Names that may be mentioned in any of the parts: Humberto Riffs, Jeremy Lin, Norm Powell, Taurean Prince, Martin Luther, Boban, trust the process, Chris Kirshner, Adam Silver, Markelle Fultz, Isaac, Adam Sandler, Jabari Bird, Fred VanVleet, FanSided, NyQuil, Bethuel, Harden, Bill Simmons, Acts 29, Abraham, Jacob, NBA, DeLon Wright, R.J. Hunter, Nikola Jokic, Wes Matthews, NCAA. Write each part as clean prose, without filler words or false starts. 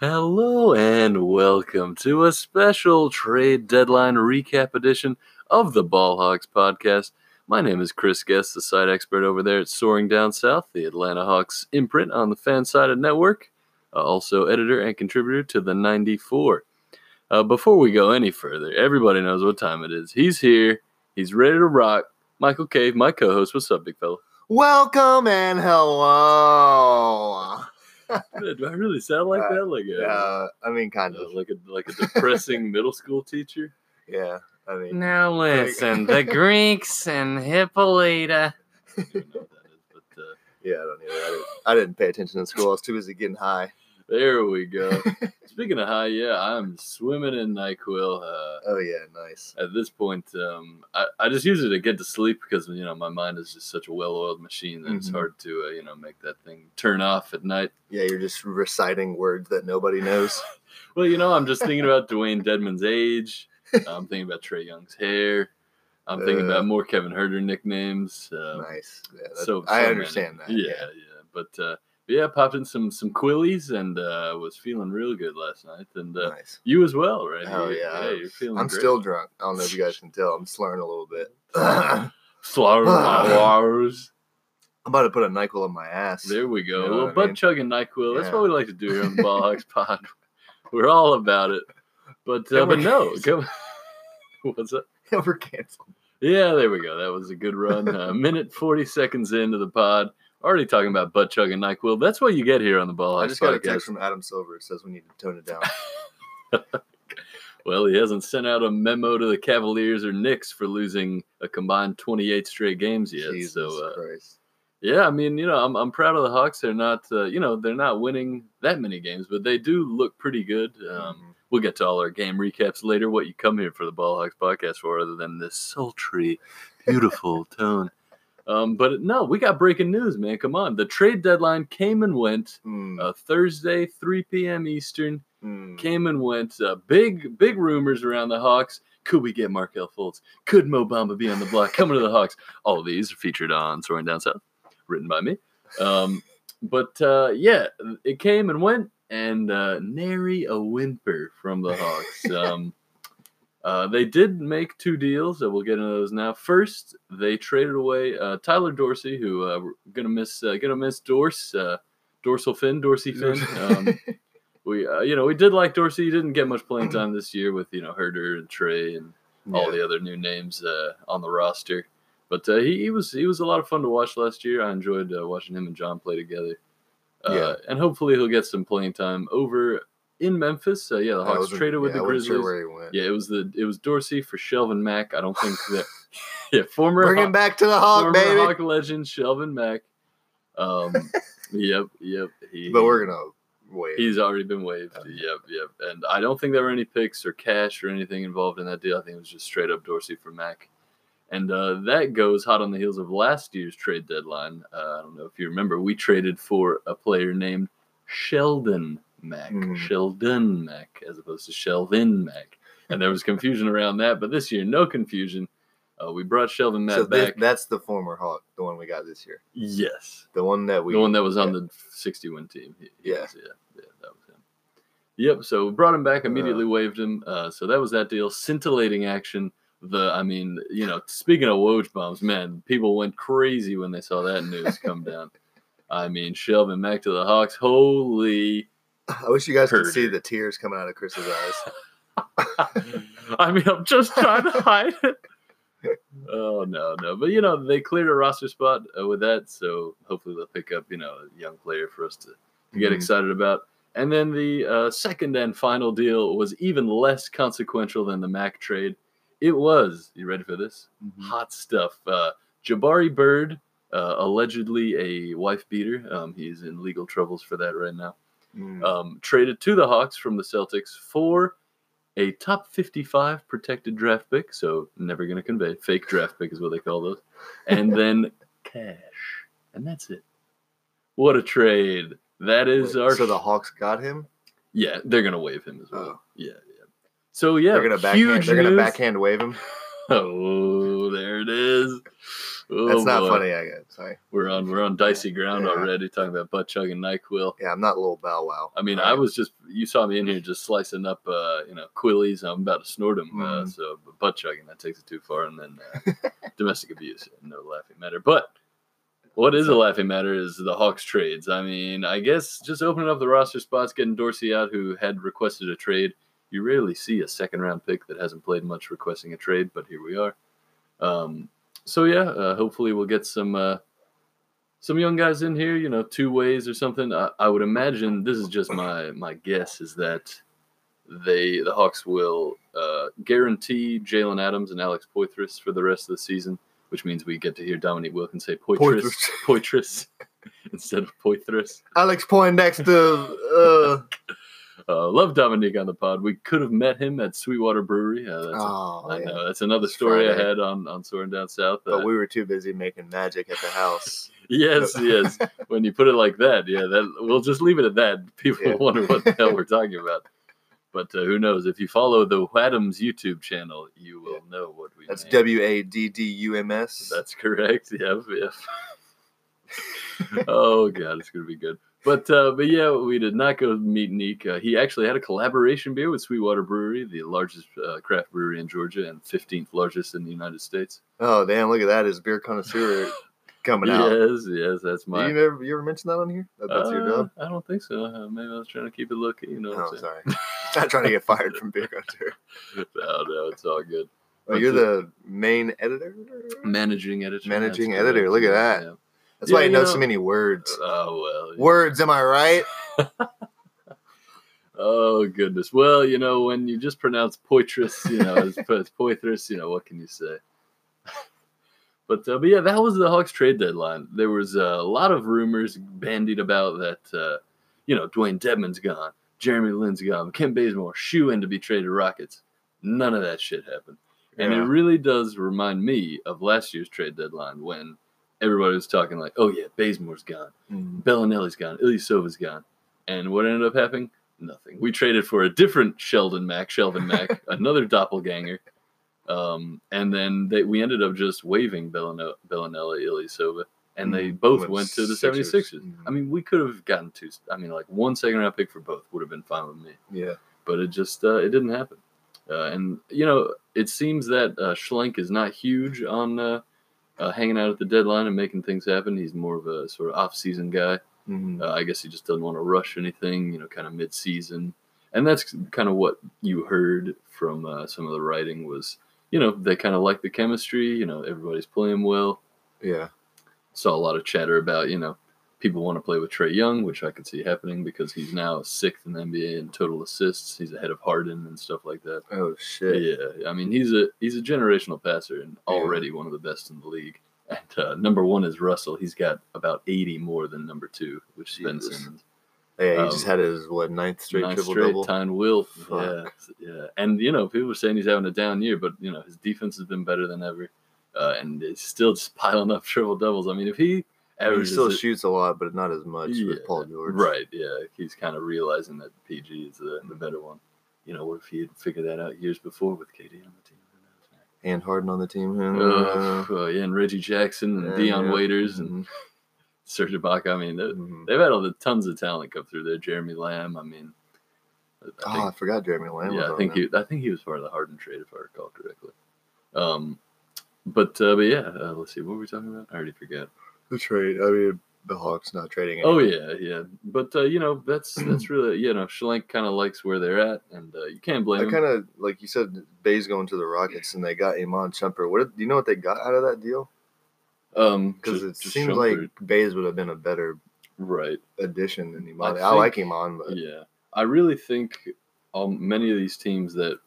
Hello and welcome to a special trade deadline recap edition of the Ballhawks podcast. My name is Chris Guest, the site expert over there at Soaring Down South, the Atlanta Hawks imprint on the FanSided network, also editor and contributor to the 94. Before we go any further, everybody knows what time it is. He's here. He's ready to rock. Michael Cave, my co-host. What's up, big fella? Welcome and hello. Do I really sound like that? Kind of. Like a depressing middle school teacher? Yeah, I mean. Now listen, the Greeks and Hippolyta. I don't know what that is, but... Yeah, I don't either. I didn't pay attention in school. I was too busy getting high. There we go. Speaking of high, yeah, I'm swimming in NyQuil. Oh, yeah, nice. At this point, I just use it to get to sleep because, you know, my mind is just such a well-oiled machine that it's hard to, make that thing turn off at night. Yeah, you're just reciting words that nobody knows. Well, you know, I'm just thinking about Dewayne Dedmon's age. I'm thinking about Trae Young's hair. I'm thinking about more Kevin Huerter nicknames. Nice. Yeah, I understand that. Yeah, popped in some quillies and was feeling real good last night. And nice. You as well, right? Oh, yeah. You're feeling I'm great. Still drunk. I don't know if you guys can tell. I'm slurring a little bit. Slurring my waters. I'm about to put a NyQuil in my ass. There we go. You know butt chugging NyQuil. Yeah. That's what we like to do here on the Ballhawks Pod. We're all about it. But no. What's up? Yeah, we're canceled. Yeah, there we go. That was a good run. A minute 40 seconds into the pod. Already talking about butt chugging NyQuil. That's what you get here on the Ball. I just got a text from Adam Silver. It says we need to tone it down. Well, he hasn't sent out a memo to the Cavaliers or Knicks for losing a combined 28 straight games yet. Jesus Christ. Yeah, I mean, you know, I'm proud of the Hawks. They're not, they're not winning that many games, but they do look pretty good. We'll get to all our game recaps later. What you come here for the Ballhawks podcast for, other than this sultry, beautiful tone. But no, we got breaking news, man. Come on. The trade deadline came and went Thursday, 3 p.m. Eastern. Came and went. Big rumors around the Hawks. Could we get Markelle Fultz? Could Mo Bamba be on the block coming to the Hawks? All of these are featured on Soaring Down South, written by me. But it came and went, and nary a whimper from the Hawks. They did make two deals, and we'll get into those now. First, they traded away Tyler Dorsey, who gonna miss Dorsey Finn. We did like Dorsey. He didn't get much playing time this year with Huerter and Trae and all the other new names on the roster. But he was a lot of fun to watch last year. I enjoyed watching him and John play together. And hopefully he'll get some playing time over. In Memphis, the Hawks traded with the Grizzlies. I wasn't sure where he went. Yeah, it was Dorsey for Shelvin Mac. I don't think that. Bring him back to the Hawk, baby. Former Hawk legend Shelvin Mac. Yep. But we're gonna waive. He's already been waived. Okay. Yep. And I don't think there were any picks or cash or anything involved in that deal. I think it was just straight up Dorsey for Mac. And that goes hot on the heels of last year's trade deadline. I don't know if you remember, we traded for a player named Sheldon Mac, Sheldon Mac, as opposed to Shelvin Mac, and there was confusion around that. But this year, no confusion. We brought Shelvin Mac back. That's the former Hawk, the one we got this year. Yes, the one that was on the 60-win team. That was him. Yep. So we brought him back immediately, waived him. So that was that deal. Scintillating action. Speaking of Woj bombs, man, people went crazy when they saw that news come down. I mean, Shelvin Mac to the Hawks. Holy. I wish you guys could see the tears coming out of Chris's eyes. I mean, I'm just trying to hide it. Oh, no. But, they cleared a roster spot with that, so hopefully they'll pick up, a young player for us to get excited about. And then the second and final deal was even less consequential than the Mac trade. It was, you ready for this? Hot stuff. Jabari Bird, allegedly a wife beater. He's in legal troubles for that right now. Traded to the Hawks from the Celtics for a top 55 protected draft pick. So never going to convey. Fake draft pick is what they call those. And then cash. And that's it. What a trade. That is So the Hawks got him? Yeah, they're going to waive him as well. Oh. Yeah. So, yeah, they're going to backhand waive him? Oh, there it is. Oh, that's not funny, I guess. Sorry. We're on dicey ground already talking about butt chugging NyQuil. Yeah, I'm not a little Bow Wow. I mean, right. You saw me in here just slicing up, Quillies. I'm about to snort them. Mm-hmm. So butt chugging, that takes it too far. And then domestic abuse, no laughing matter. But what is a laughing matter is the Hawks trades. I mean, I guess just opening up the roster spots, getting Dorsey out, who had requested a trade. You rarely see a second-round pick that hasn't played much requesting a trade, but here we are. Hopefully we'll get some young guys in here, two ways or something. I would imagine, this is just my guess, is that the Hawks will guarantee Jalen Adams and Alex Poythress for the rest of the season, which means we get to hear Dominique Wilkins say Poythress instead of Poythress. Alex Poindexter. Love Dominique on the pod. We could have met him at Sweetwater Brewery. I know. That's another story I had on Soaring Down South. But we were too busy making magic at the house. Yes. When you put it like that, we'll just leave it at that. People wonder what the hell we're talking about. But who knows? If you follow the Whaddums YouTube channel, you will know what we mean. That's WADDUMS. That's correct. Yep. Oh, God, it's going to be good. But we did not go meet Nick. He actually had a collaboration beer with Sweetwater Brewery, the largest craft brewery in Georgia and 15th largest in the United States. Oh, damn, look at that. His beer connoisseur coming out. Yes, that's mine. You ever mention that on here? That's your job? I don't think so. Maybe I was trying to keep it low-key. I'm sorry. Not trying to get fired from beer connoisseur. No, it's all good. Oh, you're the main editor? Managing editor. Managing editor. Look at that. Yeah. That's why he knows so many words. Oh, well. Yeah. Words, am I right? Oh, goodness. Well, when you just pronounce Poitras, as Poitras, what can you say? But that was the Hawks trade deadline. There was a lot of rumors bandied about that, Dewayne Dedmon's gone, Jeremy Lin's gone, Ken Bazemore, shoo-in to be traded to Rockets. None of that shit happened. Yeah. And it really does remind me of last year's trade deadline when everybody was talking like, oh, yeah, Bazemore's gone. Mm-hmm. Bellinelli's gone. Ilyasova's gone. And what ended up happening? Nothing. We traded for a different Shelvin Mack, another doppelganger. And then we ended up just waiving Bellinelli, Ilyasova, and they both went to the 76ers. Mm-hmm. I mean, we could have gotten two. I mean, like 1 second-round pick for both would have been fine with me. Yeah. But it just it didn't happen. It seems that Schlenk is not huge on hanging out at the deadline and making things happen. He's more of a sort of off-season guy. Mm-hmm. I guess he just doesn't want to rush anything, kind of mid-season. And that's kind of what you heard from some of the writing was, they kind of like the chemistry. Everybody's playing well. Yeah. Saw a lot of chatter about, people want to play with Trae Young, which I could see happening because he's now 6th in the NBA in total assists. He's ahead of Harden and stuff like that. Oh, shit. Yeah, I mean, he's a generational passer and already one of the best in the league. And number one is Russell. He's got about 80 more than number two, which is Ben Simmons. Yeah, he just had his, 9th straight triple-double? Tyron Wilf. Yeah. And, people are saying he's having a down year, but, his defense has been better than ever. And it's still just piling up triple-doubles. I mean, if he... He still shoots a lot, but not as much with Paul George. Right, yeah. He's kind of realizing that PG is the better one. What if he had figured that out years before with KD on the team? And Harden on the team. And Reggie Jackson and Deion Waiters and Serge Ibaka. I mean, they've had all the tons of talent come through there. Jeremy Lamb, I mean. I forgot Jeremy Lamb. Yeah, I think he was part of the Harden trade, if I recall correctly. Let's see. What were we talking about? I already forgot. The trade. I mean, the Hawks not trading anymore. Oh, yeah. But, that's really, Schlenk kind of likes where they're at, and you can't blame him. I kind of, like you said, Bay's going to the Rockets, and they got Iman Shumpert. Do you know what they got out of that deal? Because it seems Shumpert, like Bay's would have been a better addition than Iman. I like Iman, but... Yeah. I really think many of these teams that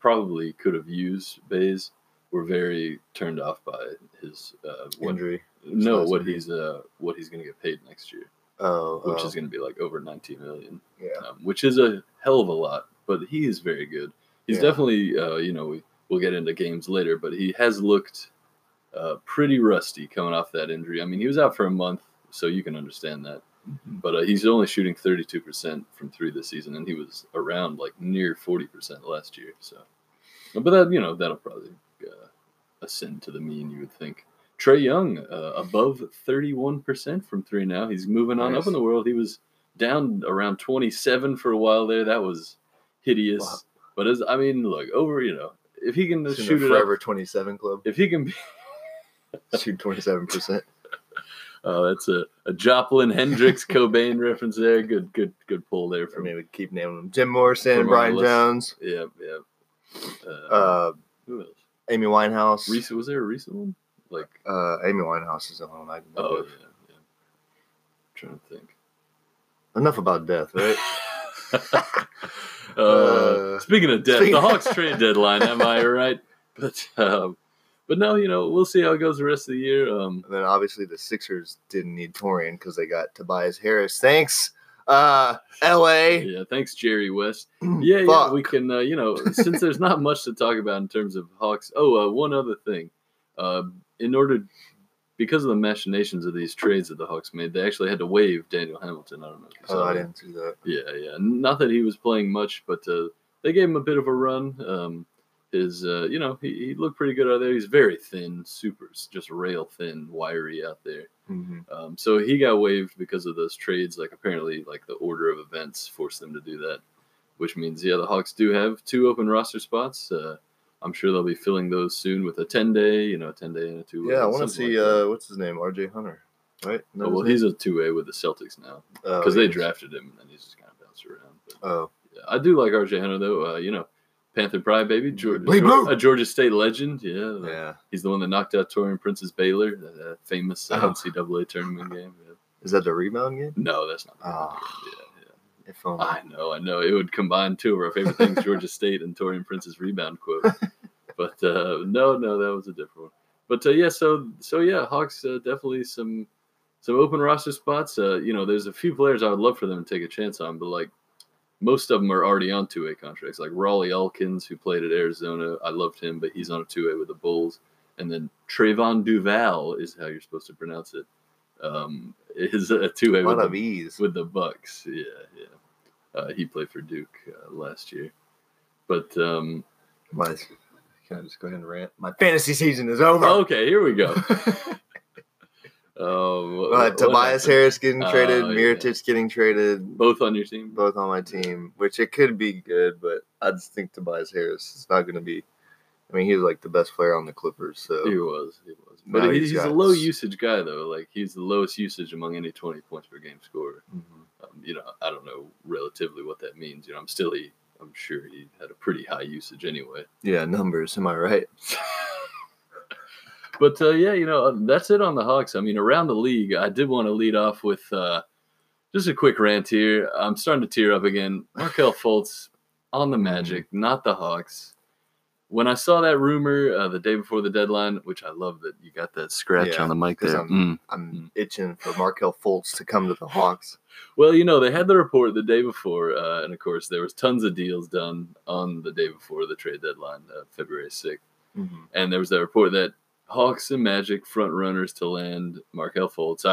probably could have used Bay's were very turned off by his injury. What he's going to get paid next year, which is going to be like over $19 million, which is a hell of a lot. But he is very good. He's definitely, we'll get into games later, but he has looked pretty rusty coming off that injury. I mean, he was out for a month, so you can understand that. Mm-hmm. But he's only shooting 32% from three this season, and he was around like near 40% last year. So, but that'll probably ascend to the mean, you would think. Trae Young, above 31% from three now. He's moving on up in the world. He was down around 27 for a while there. That was hideous. Wow. But, as I mean, look, over, you know, if he can just shoot it up. Forever 27 club. If he can be... shoot 27%. Oh, that's a Joplin, Hendricks, Cobain reference there. Good pull there. I mean, we keep naming them. Jim Morrison, Brian Jones. Yeah. Who else? Amy Winehouse. Was there a recent one? Like Amy Winehouse is the one I can think of. Yeah. I'm trying to think. Enough about death, right? Speaking of death, the Hawks trade deadline, am I right? But no, you know, we'll see how it goes the rest of the year. And then obviously the Sixers didn't need Taurean because they got Tobias Harris. Thanks, L.A. Yeah, thanks, Jerry West. Yeah, we can, you know, since there's not much to talk about in terms of Hawks. Oh, one other thing. Because of the machinations of these trades that the Hawks made, they actually had to waive Daniel Hamilton. I don't know. I didn't see that. Yeah. Not that he was playing much, but they gave him a bit of a run. You know, he looked pretty good out there. He's very thin, just rail thin, wiry out there. Mm-hmm. So he got waived because of those trades. Like apparently, like the order of events forced them to do that, which means the Hawks do have two open roster spots. I'm sure they'll be filling those soon with a 10-day, you know, a 10-day and a two-way. Yeah, I want to see what's his name, R.J. Hunter, right? He's a two-way with the Celtics now because they drafted him and then he's just kind of bounced around. But, yeah, I do like R.J. Hunter though. You know. Panther Pride, baby. A Georgia State legend. Yeah. He's the one that knocked out Taurean Prince's Baylor, that famous NCAA tournament game. Yeah. Is that the rebound game? No, that's not the rebound game. Yeah. If only. I know. It would combine two of our favorite things, Georgia State and Taurean Prince's rebound quote. But no, that was a different one. But, so, Hawks definitely some open roster spots. You know, there's a few players I would love for them to take a chance on, but, like, most of them are already on two-way contracts, like Raleigh Elkins, who played at Arizona. I loved him, but he's on a two-way with the Bulls. And then Trevon Duval is how you're supposed to pronounce it. Is a two-way with the Bucks. Yeah. He played for Duke last year. But can I just go ahead and rant? My fantasy season is over. Okay, here we go. Tobias Harris getting traded, Mirotić getting traded. Both on your team? Both on my team, which it could be good, but I just think Tobias Harris is not going to be – I mean, he was like the best player on the Clippers. So He was. But he's a low-usage guy, though. Like, he's the lowest usage among any 20 points per game scorer. Mm-hmm. You know, I don't know relatively what that means. You know, I'm sure he had a pretty high usage anyway. Yeah, numbers. Am I right? But, you know, that's it on the Hawks. I mean, around the league, I did want to lead off with just a quick rant here. I'm starting to tear up again. Markelle Fultz on the Magic, not the Hawks. When I saw that rumor the day before the deadline, which I love that you got that scratch on the mic there. I'm itching for Markelle Fultz to come to the Hawks. Well, you know, they had the report the day before, and, of course, there was tons of deals done on the day before the trade deadline, February 6th. Mm-hmm. And there was that report that Hawks and Magic front runners to land Markelle Fultz.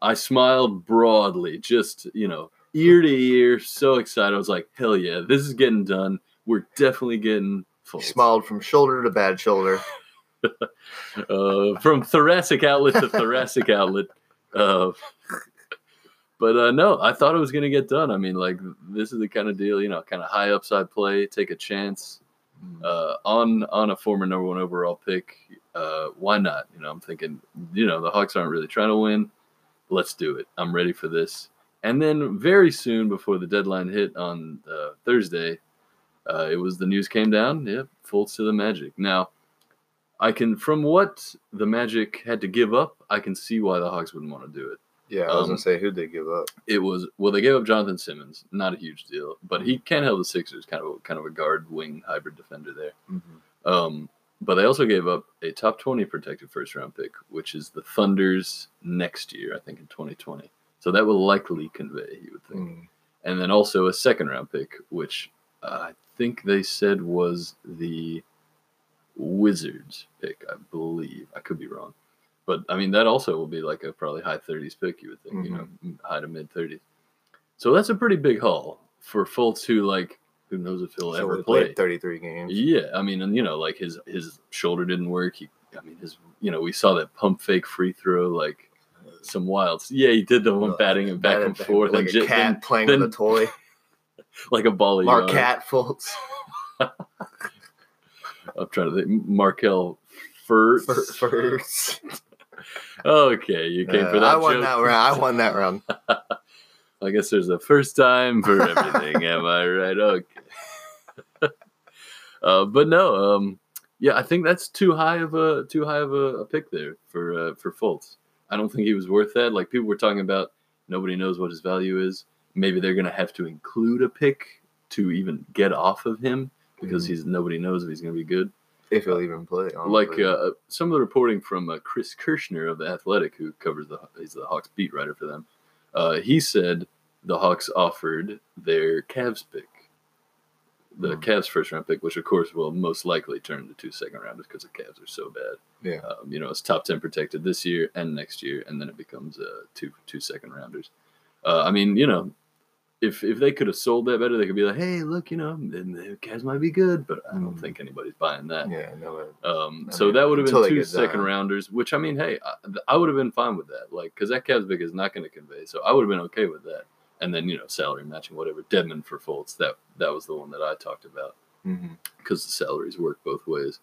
I smiled broadly, just, you know, ear to ear, so excited. I was like, hell yeah, this is getting done. We're definitely getting Fultz. You smiled from shoulder to bad shoulder. From thoracic outlet to thoracic outlet. No, I thought it was going to get done. I mean, like, this is the kind of deal, you know, kind of high upside play, take a chance. On a former number one overall pick, why not? You know, I'm thinking, you know, the Hawks aren't really trying to win. Let's do it. I'm ready for this. And then very soon before the deadline hit on Thursday, the news came down. Yep, Fultz to the Magic. Now, from what the Magic had to give up, I can see why the Hawks wouldn't want to do it. Yeah, I was going to say, who'd they give up? They gave up Jonathan Simmons. Not a huge deal, but he can help the Sixers, kind of a guard-wing hybrid defender there. Mm-hmm. But they also gave up a top 20 protected first-round pick, which is the Thunder's next year, I think, in 2020. So that will likely convey, you would think. Mm. And then also a second-round pick, which I think they said was the Wizards pick, I believe. I could be wrong. But, I mean, that also will be like a probably high 30s pick, you would think, you know, high to mid 30s. So that's a pretty big haul for Fultz, who, like, Who knows if he'll ever play? 33 games. Yeah, I mean, and you know, like his shoulder didn't work. We saw that pump fake free throw, like some wilds. Yeah, he did the one batting and back and forth, like a cat playing with a toy, like a ball. Markelle Fultz. I'm trying to think. Markelle Fultz. Okay, you came for that. I won that round. I guess there's a first time for everything. Am I right? Okay. But no, yeah, I think that's too high of a pick there for Fultz. I don't think he was worth that. Like people were talking about, nobody knows what his value is. Maybe they're going to have to include a pick to even get off of him because nobody knows if he's going to be good. If he'll even play. Like some of the reporting from Chris Kirshner of The Athletic, who covers he's the Hawks beat writer for them. He said the Hawks offered their Cavs pick, the Cavs first-round pick, which, of course, will most likely turn into 2 second-rounders because the Cavs are so bad. Yeah, it's top 10 protected this year and next year, and then it becomes 2 second-rounders. If they could have sold that better, they could be like, hey, look, then the Cavs might be good, but I don't think anybody's buying that. Yeah, no. That would have been 2 second-rounders, which, hey, I would have been fine with that, like, because that Cavs pick is not going to convey, so I would have been okay with that. And then, salary matching, whatever. Dedmon for Fultz, that was the one that I talked about because the salaries work both ways.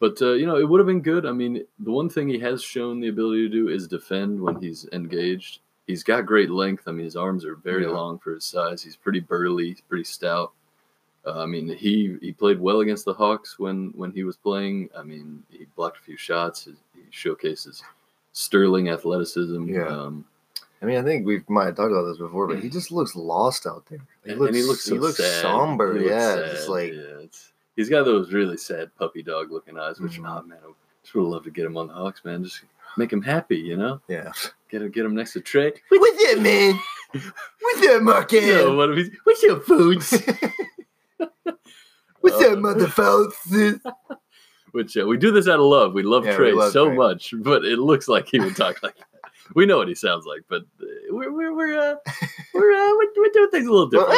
But, it would have been good. The one thing he has shown the ability to do is defend when he's engaged. He's got great length. His arms are very long for his size. He's pretty burly. He's pretty stout. He played well against the Hawks when he was playing. He blocked a few shots. He showcases sterling athleticism. Yeah. I think we might have talked about this before, but he just looks lost out there. He looks sad. Somber. He looks sad. Just like he's got those really sad puppy dog looking eyes. Which, I just would love to get him on the Hawks, man. Just make him happy, Yeah. Get him next to Trae. What's that, man? What's that, Markelle? What's your foods? What's that, mother Fultz? Which we do this out of love. We love Trae so much, but it looks like he would talk like that. We know what he sounds like, but we're doing things a little different.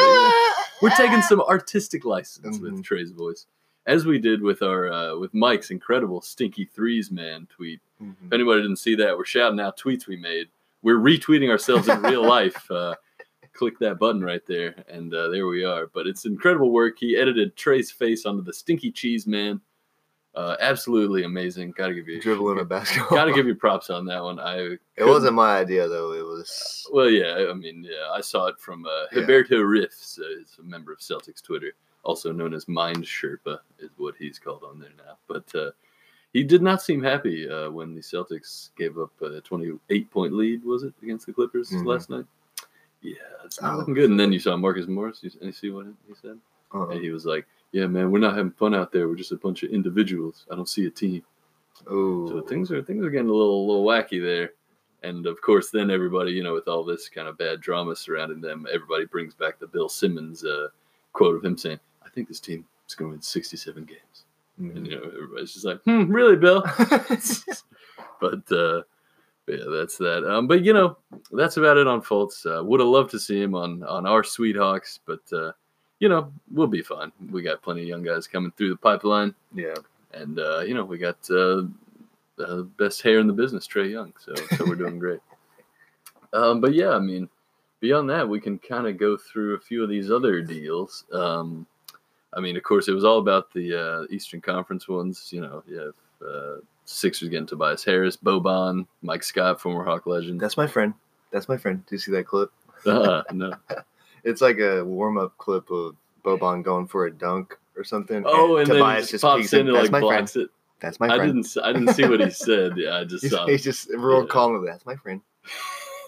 We're taking some artistic license with Trae's voice, as we did with our with Mike's incredible Stinky Threes Man tweet. If anybody didn't see that, we're shouting out tweets we made. We're retweeting ourselves in real life. Click that button right there, and there we are. But it's incredible work. He edited Trae's face onto the Stinky Cheese Man. Absolutely amazing. Dribbling a basketball. Gotta give you props on that one. It wasn't my idea, though. It was. I saw it from Humberto Riffs. He's a member of Celtics Twitter, also known as Mind Sherpa, is what he's called on there now. But he did not seem happy when the Celtics gave up a 28-point lead, was it, against the Clippers last night? Yeah, it's not looking good. And then you saw Marcus Morris. You see what he said? And he was like, yeah, man, we're not having fun out there. We're just a bunch of individuals. I don't see a team. Oh, so things are getting a little wacky there. And of course, then everybody, with all this kind of bad drama surrounding them, everybody brings back the Bill Simmons quote of him saying, "I think this team is going to win 67 games." Mm-hmm. And everybody's just like, "Really, Bill?" But yeah, that's that. But that's about it on Fultz. Would have loved to see him on our Sweet Hawks, but. We'll be fine. We got plenty of young guys coming through the pipeline. Yeah. And, we got the best hair in the business, Trae Young. So we're doing great. But, yeah, beyond that, we can kind of go through a few of these other deals. Of course, it was all about the Eastern Conference ones. You have Sixers getting Tobias Harris, Boban, Mike Scott, former Hawk legend. That's my friend. Do you see that clip? No. It's like a warm-up clip of Boban going for a dunk or something. Oh, and Tobias then just pops in and blocks friend. It. That's my friend. I didn't see what he said. Yeah, I just saw. He's just real calm. That's my friend.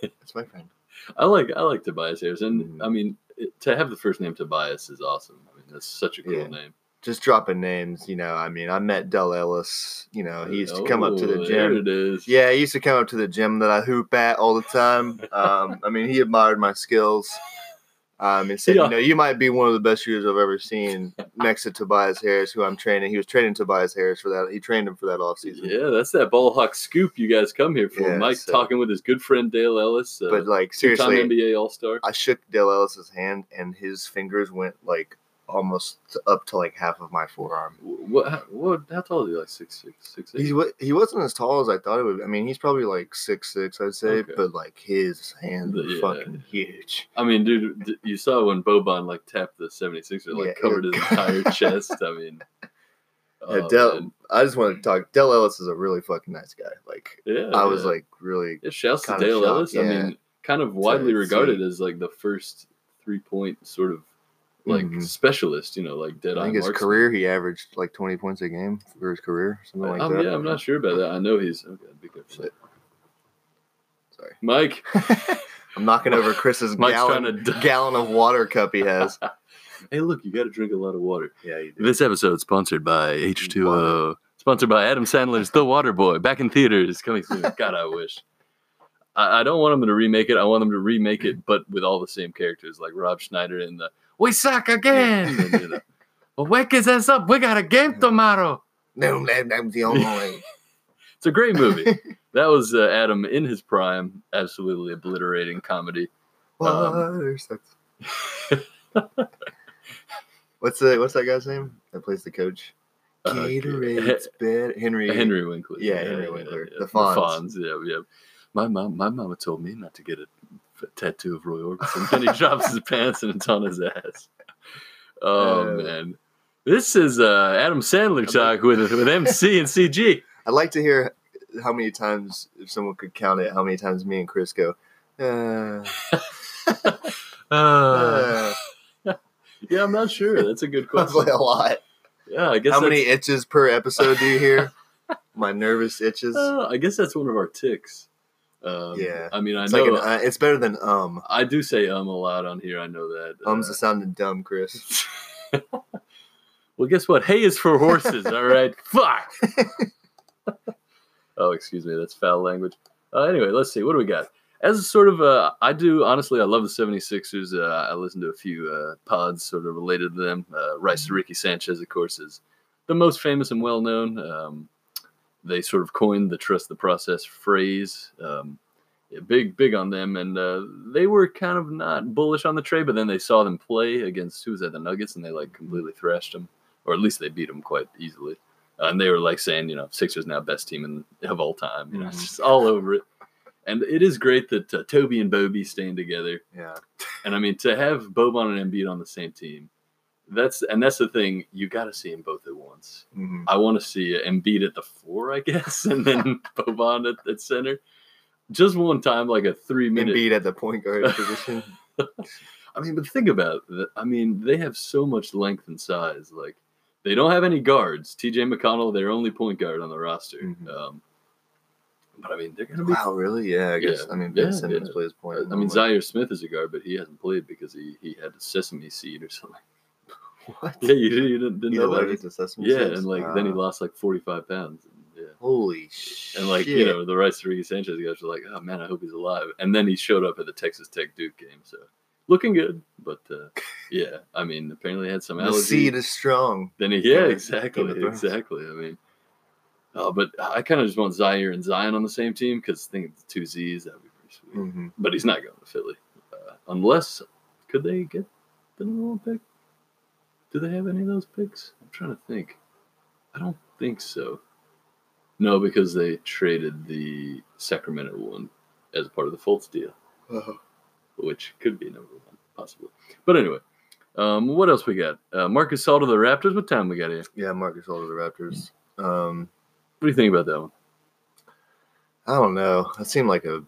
That's my friend. I like Tobias Harris, and to have the first name Tobias is awesome. That's such a cool name. Just dropping names, I met Dale Ellis. He used to come up to the gym. There it is. Yeah, he used to come up to the gym that I hoop at all the time. He admired my skills. And said, you might be one of the best shooters I've ever seen next to Tobias Harris, who I'm training. He was training Tobias Harris for that. He trained him for that offseason. Yeah, that's that ball hawk scoop you guys come here for. Yeah, Mike's talking with his good friend Dale Ellis. But seriously, two-time NBA All-Star. I shook Dale Ellis's hand, and his fingers went almost up to like half of my forearm. What? How tall is he? Like 6'6", 6'8"? He wasn't as tall as I thought it would be. I mean, he's probably like 6'6", I'd say, okay. But like his hands are fucking huge. I mean, dude, you saw when Boban like tapped the 76er, like covered his entire chest. I mean, I just want to talk. Dale Ellis is a really fucking nice guy. Like, I was like really. Yeah, shouts to Dale Ellis. Yeah. I mean, kind of widely regarded as like the first 3-point sort of like specialist, you know, like dead on. I think his career, he averaged like 20 points a game for his career, something like that. Yeah, I'm not sure about that. I know he's okay. Be good for that. Sorry, Mike. I'm knocking over Chris's gallon of water cup he has. Hey, look, you got to drink a lot of water. Yeah, you do. This episode is sponsored by H2O, sponsored by Adam Sandler's The Water Boy, back in theaters, coming soon. God, I wish. I don't want them to remake it. I want them to remake it, but with all the same characters, like Rob Schneider and the "We suck again." And, you know, wake his ass up. We got a game tomorrow. No, that's the only way. It's a great movie. That was Adam in his prime, absolutely obliterating comedy. Water sucks. What's that guy's name that plays the coach? Gatorade's bed. Henry Winkler. Yeah, Henry Winkler. Yeah. The Fonz. Yeah. My mama told me not to get a tattoo of Roy Orbison. Then he drops his pants and it's on his ass. Oh man, this is Adam Sandler talk with MC and CG. I'd like to hear how many times, if someone could count it, how many times me and Chris go. Yeah, I'm not sure. That's a good question. Probably a lot. Yeah, I guess. How many itches per episode do you hear? My nervous itches. I guess that's one of our ticks. Yeah. I mean, I know. Like it's better than I do say a lot on here. I know that. Um's a sounding dumb, Chris. Well, guess what? Hay is for horses, all right? Fuck! Oh, excuse me. That's foul language. Anyway, let's see. What do we got? As a sort of, I love the 76ers. I listen to a few pods sort of related to them. Rice Ricky Sanchez, of course, is the most famous and well-known. They sort of coined the trust the process phrase. Big on them. And they were kind of not bullish on the trade, but then they saw them play against, who was that, the Nuggets, and they like completely thrashed them. Or at least they beat them quite easily. And they were like saying, you know, Sixers now best team of all time. You know, it's just all over it. And it is great that Toby and Bobby staying together. Yeah. And, I mean, to have Boban and Embiid on the same team, that's the thing. You got to see them both at once. Mm-hmm. I want to see Embiid at the 4, I guess, and then Boban at center. Just one time, like a 3-minute. Embiid at the point guard position. I mean, but think about it. I mean, they have so much length and size. Like, they don't have any guards. TJ McConnell, their only point guard on the roster. Mm-hmm. But I mean, they're gonna be. Wow, really? Yeah, I guess. Yeah. I mean, Ben Simmons plays point. I mean, Zaire Smith is a guard, but he hasn't played because he had a sesame seed or something. What? Yeah, you didn't know that. He's allergic to sesame seeds. Yeah, and like then he lost like 45 pounds. Yeah. Holy shit! And like you know, the Rice Ricky Sanchez guys were like, "Oh man, I hope he's alive." And then he showed up at the Texas Tech Duke game, so looking good. But yeah, I mean, apparently had some allergy. The seed is strong. Then exactly. I mean. But I kind of just want Zaire and Zion on the same team because I think it's 2 Z's. That would be pretty sweet. Mm-hmm. But he's not going to Philly. Unless, could they get the number 1 pick? Do they have any of those picks? I'm trying to think. I don't think so. No, because they traded the Sacramento one as part of the Fultz deal, which could be number 1, possibly. But anyway. What else we got? Marcus All to the Raptors. What time we got here? Yeah, Marcus All to the Raptors. Mm-hmm. What do you think about that one? I don't know. That seemed like a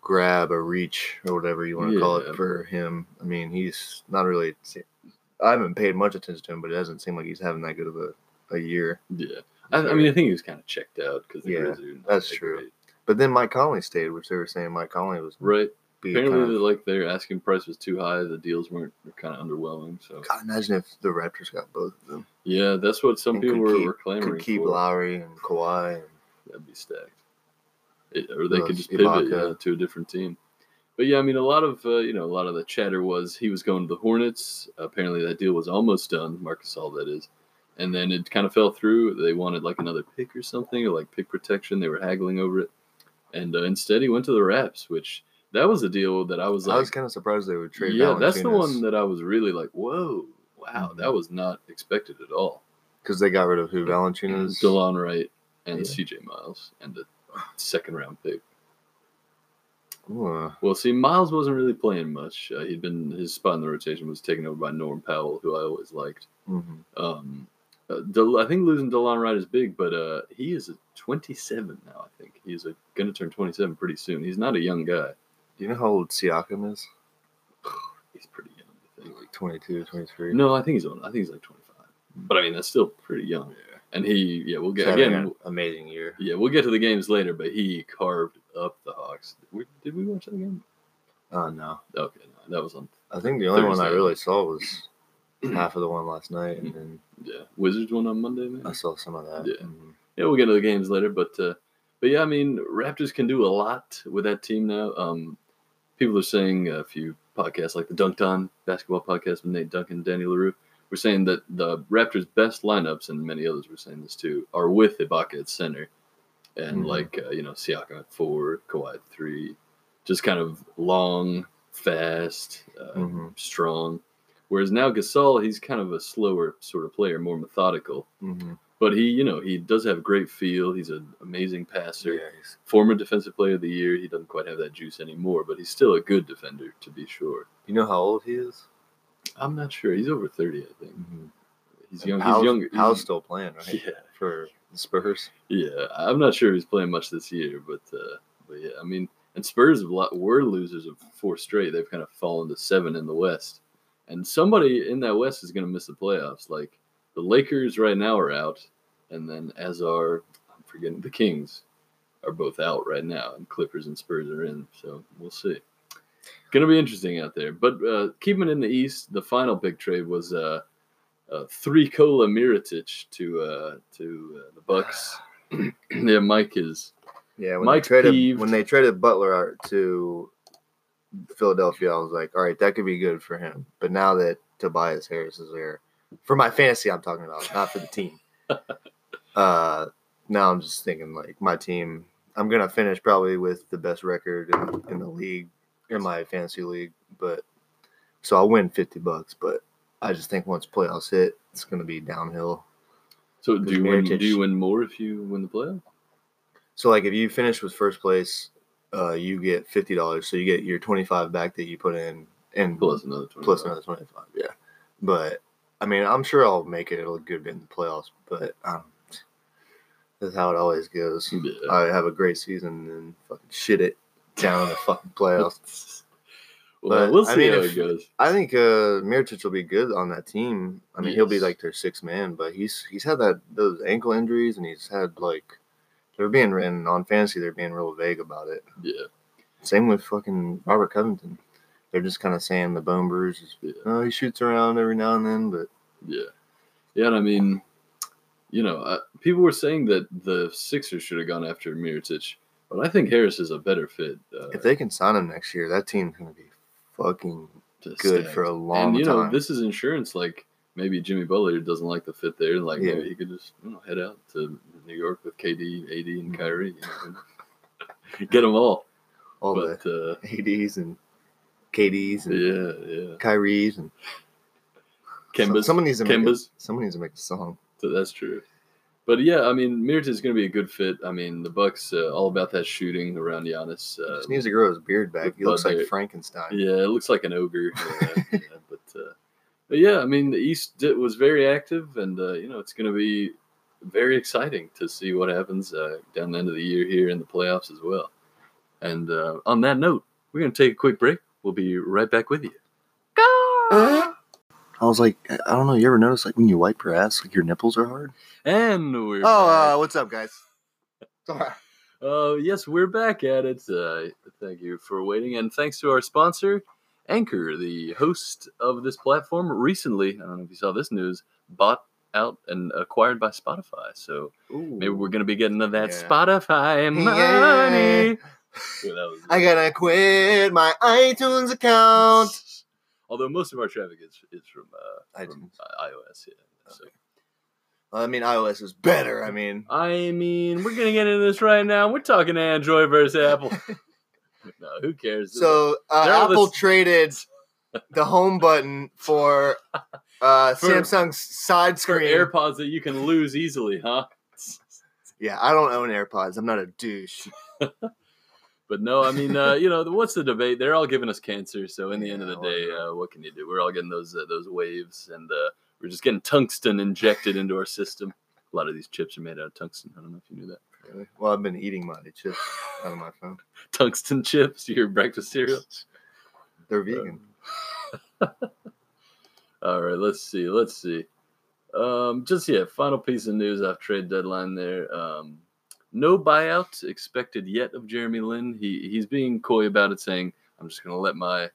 grab, a reach, or whatever you want to call it for him. I mean, he's not really – I haven't paid much attention to him, but it doesn't seem like he's having that good of a year. Yeah. I mean, I think he was kind of checked out because the Grizz are not that's true. Great. But then Mike Conley stayed, which they were saying Mike Conley was – right. Apparently, their asking price was too high. The deals were kind of underwhelming. So, God, imagine if the Raptors got both of them. Yeah, that's what some people were clamoring for. Could keep Lowry and Kawhi. And that'd be stacked. Or they could just pivot to a different team. But yeah, I mean, a lot of the chatter was he was going to the Hornets. Apparently, that deal was almost done. Marcus All, that is, and then it kind of fell through. They wanted like another pick or something, or like pick protection. They were haggling over it, and instead he went to the Raps, which. That was a deal that I was like... I was kind of surprised they would trade Valanciunas. Yeah, that's the one that I was really like, whoa, wow. Wow, that was not expected at all. Because they got rid of who Valanciunas is? DeLon Wright and CJ Miles and the second-round pick. Ooh. Well, see, Miles wasn't really playing much. His spot in the rotation was taken over by Norm Powell, who I always liked. Mm-hmm. I think losing DeLon Wright is big, but he is 27 now, I think. He's going to turn 27 pretty soon. He's not a young guy. Do you know how old Siakam is? He's pretty young, I think. Like 22, 23? No, I think he's like 25. But, I mean, that's still pretty young. Yeah. And we'll get an amazing year. Yeah, we'll get to the games later, but he carved up the Hawks. Did we watch that game? No. Okay, no, that was on I think the only Thursday. One I really saw was half of the one last night. And then Wizards won on Monday, man. I saw some of that. Yeah, mm-hmm. Yeah, we'll get to the games later. But yeah, I mean, Raptors can do a lot with that team now. People are saying a few podcasts like the Dunked On basketball podcast with Nate Duncan and Danny LaRue. We're saying that the Raptors' best lineups, and many others were saying this too, are with Ibaka at center. And Siakam at 4, Kawhi at 3. Just kind of long, fast, strong. Whereas now Gasol, he's kind of a slower sort of player, more methodical. Mm-hmm. But he does have great feel. He's an amazing passer. Yeah, former Defensive Player of the Year. He doesn't quite have that juice anymore, but he's still a good defender, to be sure. You know how old he is? I'm not sure. He's over 30, I think. Mm-hmm. He's young. He's younger. Powell's still playing, right? Yeah. For the Spurs. Yeah, I'm not sure he's playing much this year, but yeah, I mean, and Spurs were losers of 4 straight. They've kind of fallen to 7 in the West, and somebody in that West is going to miss the playoffs. Like the Lakers right now are out, and then I'm forgetting the Kings are both out right now, and Clippers and Spurs are in. So we'll see. Going to be interesting out there. But keeping in the East, the final big trade was Nikola Mirotić to the Bucks. Yeah, Mike is. Yeah, when they traded Butler out to Philadelphia, I was like, all right, that could be good for him. But now that Tobias Harris is there, for my fantasy, I'm talking about, not for the team. Now I'm just thinking like my team. I'm going to finish probably with the best record in the league. In my fantasy league, but so I'll win $50, but I just think once playoffs hit, it's going to be downhill. So do you win more if you win the playoffs? So like if you finish with first place, you get $50, so you get your 25 back that you put in, and plus another 25. Yeah, but I mean I'm sure I'll make it. It'll good in the playoffs, but that's how it always goes. Yeah. I have a great season and fucking shit it. Down in the fucking playoffs. Well, we'll see how it goes. I think Mirotić will be good on that team. I mean, he'll be like their sixth man, but he's had those ankle injuries, and he's had like they're being written on fantasy. They're being real vague about it. Yeah. Same with fucking Robert Covington. They're just kind of saying the bone bruise. Oh, he shoots around every now and then, but yeah. And I mean, people were saying that the Sixers should have gone after Mirotić. But I think Harris is a better fit. If they can sign him next year, that team's going to be fucking good for a long time. And, this is insurance. Like, maybe Jimmy Butler doesn't like the fit there. Like, maybe he could just head out to New York with KD, AD, and Kyrie. Get them all. All the ADs and KDs and Kyries and Kembas. Someone needs to make a song. So that's true. But, yeah, I mean, Mirotić is going to be a good fit. I mean, the Bucks all about that shooting around Giannis. He just needs to grow his beard back. He looks like Frankenstein. Yeah, it looks like an ogre. But, yeah, I mean, the East was very active, and, it's going to be very exciting to see what happens down the end of the year here in the playoffs as well. And on that note, we're going to take a quick break. We'll be right back with you. Go! I was like, I don't know, you ever notice, like, when you wipe your ass, like, your nipples are hard? And we're back. What's up, guys? Sorry. Yes, we're back at it. Thank you for waiting, and thanks to our sponsor, Anchor, the host of this platform. Recently, I don't know if you saw this news, bought out and acquired by Spotify, so maybe we're going to be getting that Spotify money. Yeah, I got to quit my iTunes account. Although most of our traffic is from iOS, yeah. Okay. So. I mean, iOS is better. I mean, we're gonna get into this right now. We're talking Android versus Apple. No, who cares? So Apple traded the home button for Samsung's side screen. For AirPods that you can lose easily, huh? Yeah, I don't own AirPods. I'm not a douche. But no, I mean, what's the debate? They're all giving us cancer. So in the end of the day, what can you do? We're all getting those waves, and we're just getting tungsten injected into our system. A lot of these chips are made out of tungsten. I don't know if you knew that. Really? Well, I've been eating my chips out of my phone. Tungsten chips, your breakfast cereal. They're vegan. All right, let's see. Final piece of news off trade deadline there. No buyout expected yet of Jeremy Lin. He's being coy about it, saying, "I'm just going to let my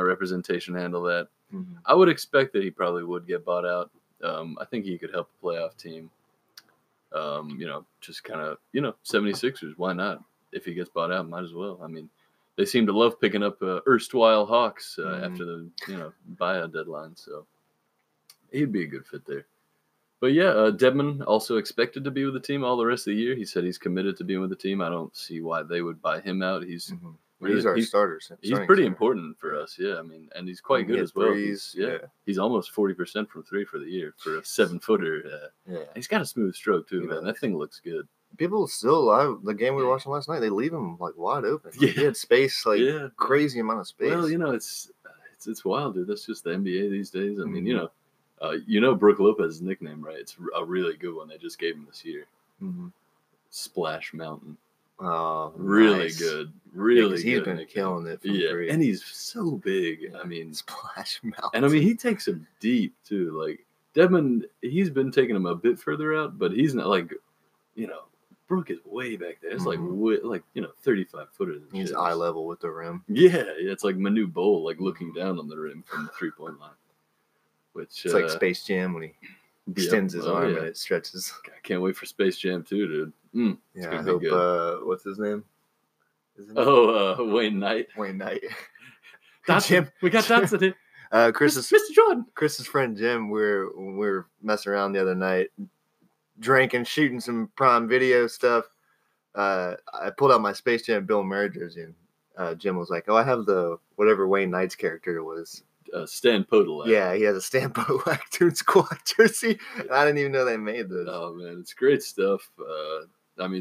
representation handle that." Mm-hmm. I would expect that he probably would get bought out. I think he could help a playoff team. 76ers, why not? If he gets bought out, might as well. I mean, they seem to love picking up erstwhile Hawks after the buyout deadline, so he'd be a good fit there. But yeah, Dedmon also expected to be with the team all the rest of the year. He said he's committed to being with the team. I don't see why they would buy him out. He's our starter. He's pretty important for us, yeah. I mean, and he's quite good as well. Threes, he's almost 40% from three for the year for a 7-footer. He's got a smooth stroke too, man. That thing looks good. People still, the game we were watching last night, they leave him like wide open. Yeah. He had space, crazy amount of space. Well, it's wild, dude. That's just the NBA these days. I mean, Brook Lopez's nickname, right? It's a really good one. They just gave him this year. Mm-hmm. Splash Mountain. Oh, really nice. Good. Really good. He's been killing it. Three. And he's so big. Yeah. I mean, Splash Mountain. And I mean, he takes him deep too. Like Dedmon, he's been taking him a bit further out, but he's not Brook is way back there. It's 35-footers. He's eye level with the rim. Yeah, it's like Manu Bol, looking down on the rim from the 3-point line. Which it's like Space Jam when he extends his arm and it stretches. I can't wait for Space Jam 2, dude. I hope. What's his name? Wayne Knight. Jim, we got Dotson here. Mr. Jordan. Chris's friend Jim. We're messing around the other night. Drinking, shooting some Prime Video stuff. I pulled out my Space Jam Bill Murray jersey, and Jim was like, "Oh, I have the whatever Wayne Knight's character was." Stan Podolak. Yeah, he has a Stan Podolak Dude Squad jersey. I didn't even know they made this. Oh man, it's great stuff.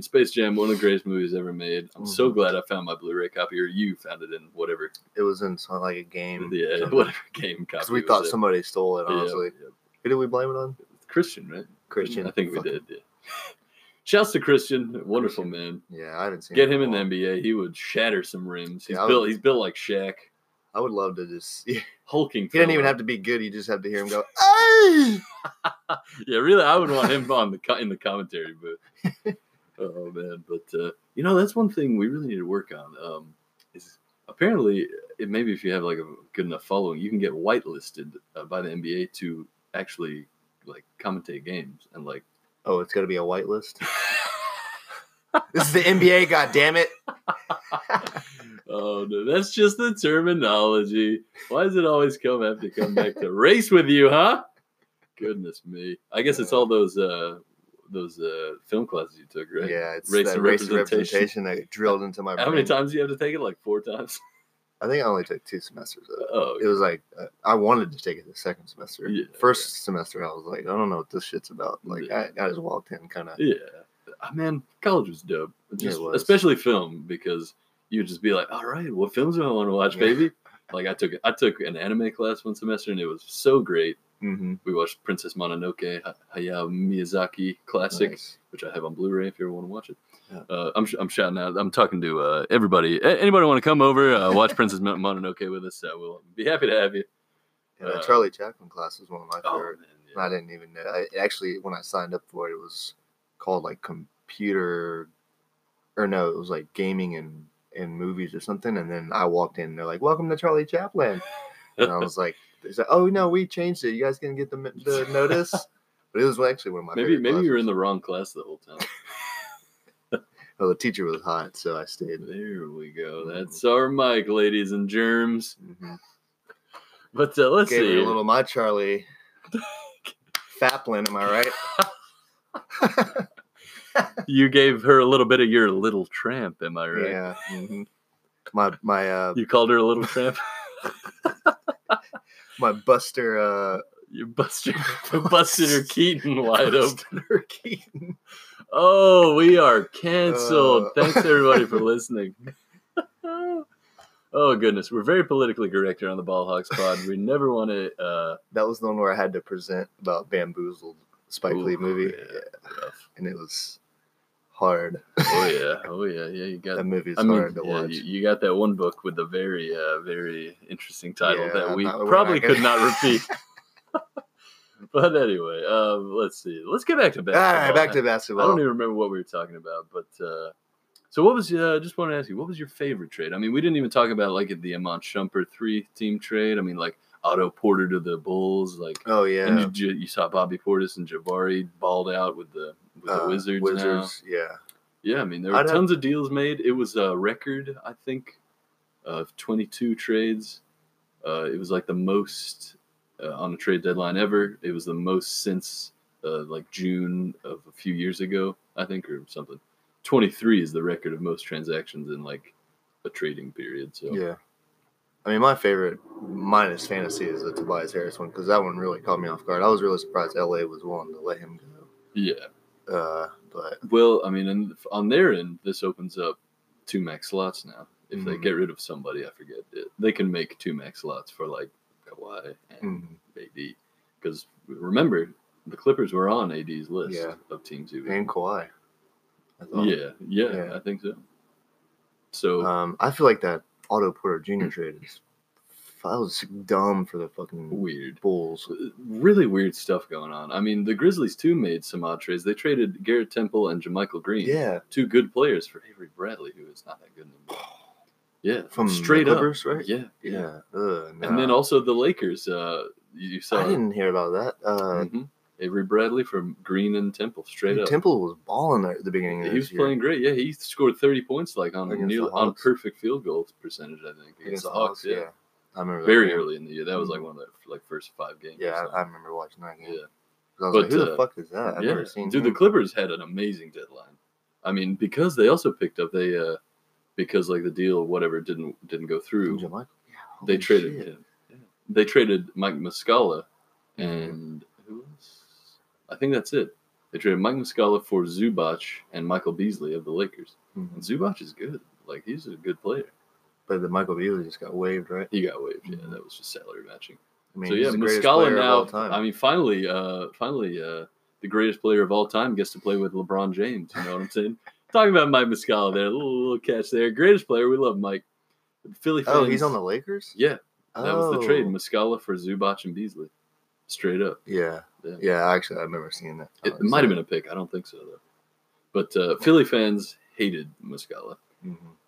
Space Jam, one of the greatest movies ever made. I'm so glad I found my Blu-ray copy, or you found it in whatever. It was in a game. Yeah, whatever game copy. Because we thought somebody stole it. Honestly, yeah. Who did we blame it on? Christian, right? Christian. I think we did, yeah. Shouts to Christian. Wonderful man. Yeah, I haven't seen him. Get him in the NBA. He would shatter some rims. He's built like Shaq. I would love to just... Yeah. Hulking. He didn't even have to be good. You just have to hear him go, "Ay!" Yeah, really, I would want him in the commentary booth. Oh, man. But, that's one thing we really need to work on. Is apparently, maybe if you have, a good enough following, you can get whitelisted by the NBA to actually... commentate games and it's gonna be a whitelist. This is the NBA, goddammit. Oh no, that's just the terminology. Why does it always come back to race with you, huh? Goodness me. I guess it's all those film classes you took, right? Yeah, it's race and representation that drilled into my brain. How many times do you have to take it? 4 times. I think I only took 2 semesters of it. Oh, okay. It was I wanted to take it the second semester. Yeah, First semester, I was I don't know what this shit's about. I just walked in, kind of. Yeah. Man, college was dope. It was. Especially film, because you'd just be like, all right, what films do I want to watch, baby? I took an anime class one semester, and it was so great. Mm-hmm. We watched Princess Mononoke, Hayao Miyazaki classic, nice. Which I have on Blu-ray if you ever want to watch it. Yeah. I'm shouting out. I'm talking to everybody. Anybody want to come over, watch Princess Mononoke with us? We'll be happy to have you. Yeah, the Charlie Chaplin class was one of my favorite. Man, yeah. I didn't even know. Actually, when I signed up for it, it was called gaming and movies or something. And then I walked in and they're like, "Welcome to Charlie Chaplin." And I was like, "Oh no, we changed it. You guys didn't get the notice." But it was actually one of my favorite classes. Maybe you were in the wrong class the whole time. Oh, the teacher was hot, so I stayed. There we go. That's our mic, ladies and germs. Mm-hmm. But let's see. Gave me a little my Charlie Chaplin, am I right? You gave her a little bit of your little tramp, am I right? Yeah. Mm-hmm. You called her a little tramp? my Buster, your Buster, Buster Keaton lineup. Buster Keaton. Oh, we are canceled. Thanks everybody for listening. Oh goodness, we're very politically correct here on the Ballhawks Pod. We never want to. That was the one where I had to present about Bamboozled, Spike Lee movie, yeah. And it was hard. Oh yeah. You got that movie's hard to watch. You got that one book with the very, very interesting title that we probably could not repeat. But anyway, let's see. Let's get back to basketball. All right, back to basketball. I don't even remember what we were talking about, but so what was? I just want to ask you, what was your favorite trade? I mean, we didn't even talk about like the Iman Shumpert 3-team trade. I mean, like Otto Porter to the Bulls. Like, oh yeah, and you saw Bobby Portis and Jabari balled out with the Wizards. Wizards, now. Yeah. I mean, there were tons of deals made. It was a record, I think, of 22 trades. It was like the most. On a trade deadline ever. It was the most since like June of a few years ago, I think, or something. 23 is the record of most transactions in like a trading period. So yeah, I mean, my favorite minus fantasy is the Tobias Harris one because that one really caught me off guard. I was really surprised LA was willing to let him go. Yeah, but well, I mean, and on their end, this opens up 2 max slots now. If they get rid of somebody, I forget, they can make 2 max slots for like Kawhi and AD, because remember the Clippers were on AD's list of teams who and Kawhi. I thought. Yeah, I think so. So I feel like that Otto Porter Jr. trade was dumb for the fucking weird Bulls. Really weird stuff going on. I mean, the Grizzlies too made some odd trades. They traded Garrett Temple and JaMychal Green, two good players, for Avery Bradley, who is not that good anymore. Yeah, from straight Clippers, right? Yeah. No. And then also the Lakers. You saw. I didn't hear about that. Avery Bradley from Green and Temple, straight up. Temple was balling at the beginning of this year. He was playing great. Yeah, he scored 30 points like on a perfect field goal percentage, I think, against the Hawks. Yeah, I remember. Very early in the year, that was like one of the like first 5 games. Yeah, I remember watching that game. Yeah, I was like, who the fuck is that? I've never seen. Dude, the Clippers had an amazing deadline. I mean, because they also picked up because like the deal, whatever, didn't go through. They traded him. Yeah. They traded Mike Muscala and who else? I think that's it. They traded Mike Muscala for Zubac and Michael Beasley of the Lakers. And Zubac is good. Like, he's a good player. But the Michael Beasley just got waived, right? He got waived. Yeah, that was just salary matching. I mean, so yeah, Muscala now. I mean, finally, the greatest player of all time gets to play with LeBron James. You know what I'm saying? Talking about Mike Muscala there, little catch there. Greatest player, we love Mike. Philly fans. Oh, he's on the Lakers? Yeah. That was the trade, Muscala for Zubac and Beasley. Straight up. Yeah, actually, I remember seeing that. It might have been a pick. I don't think so, though. But Philly fans hated Muscala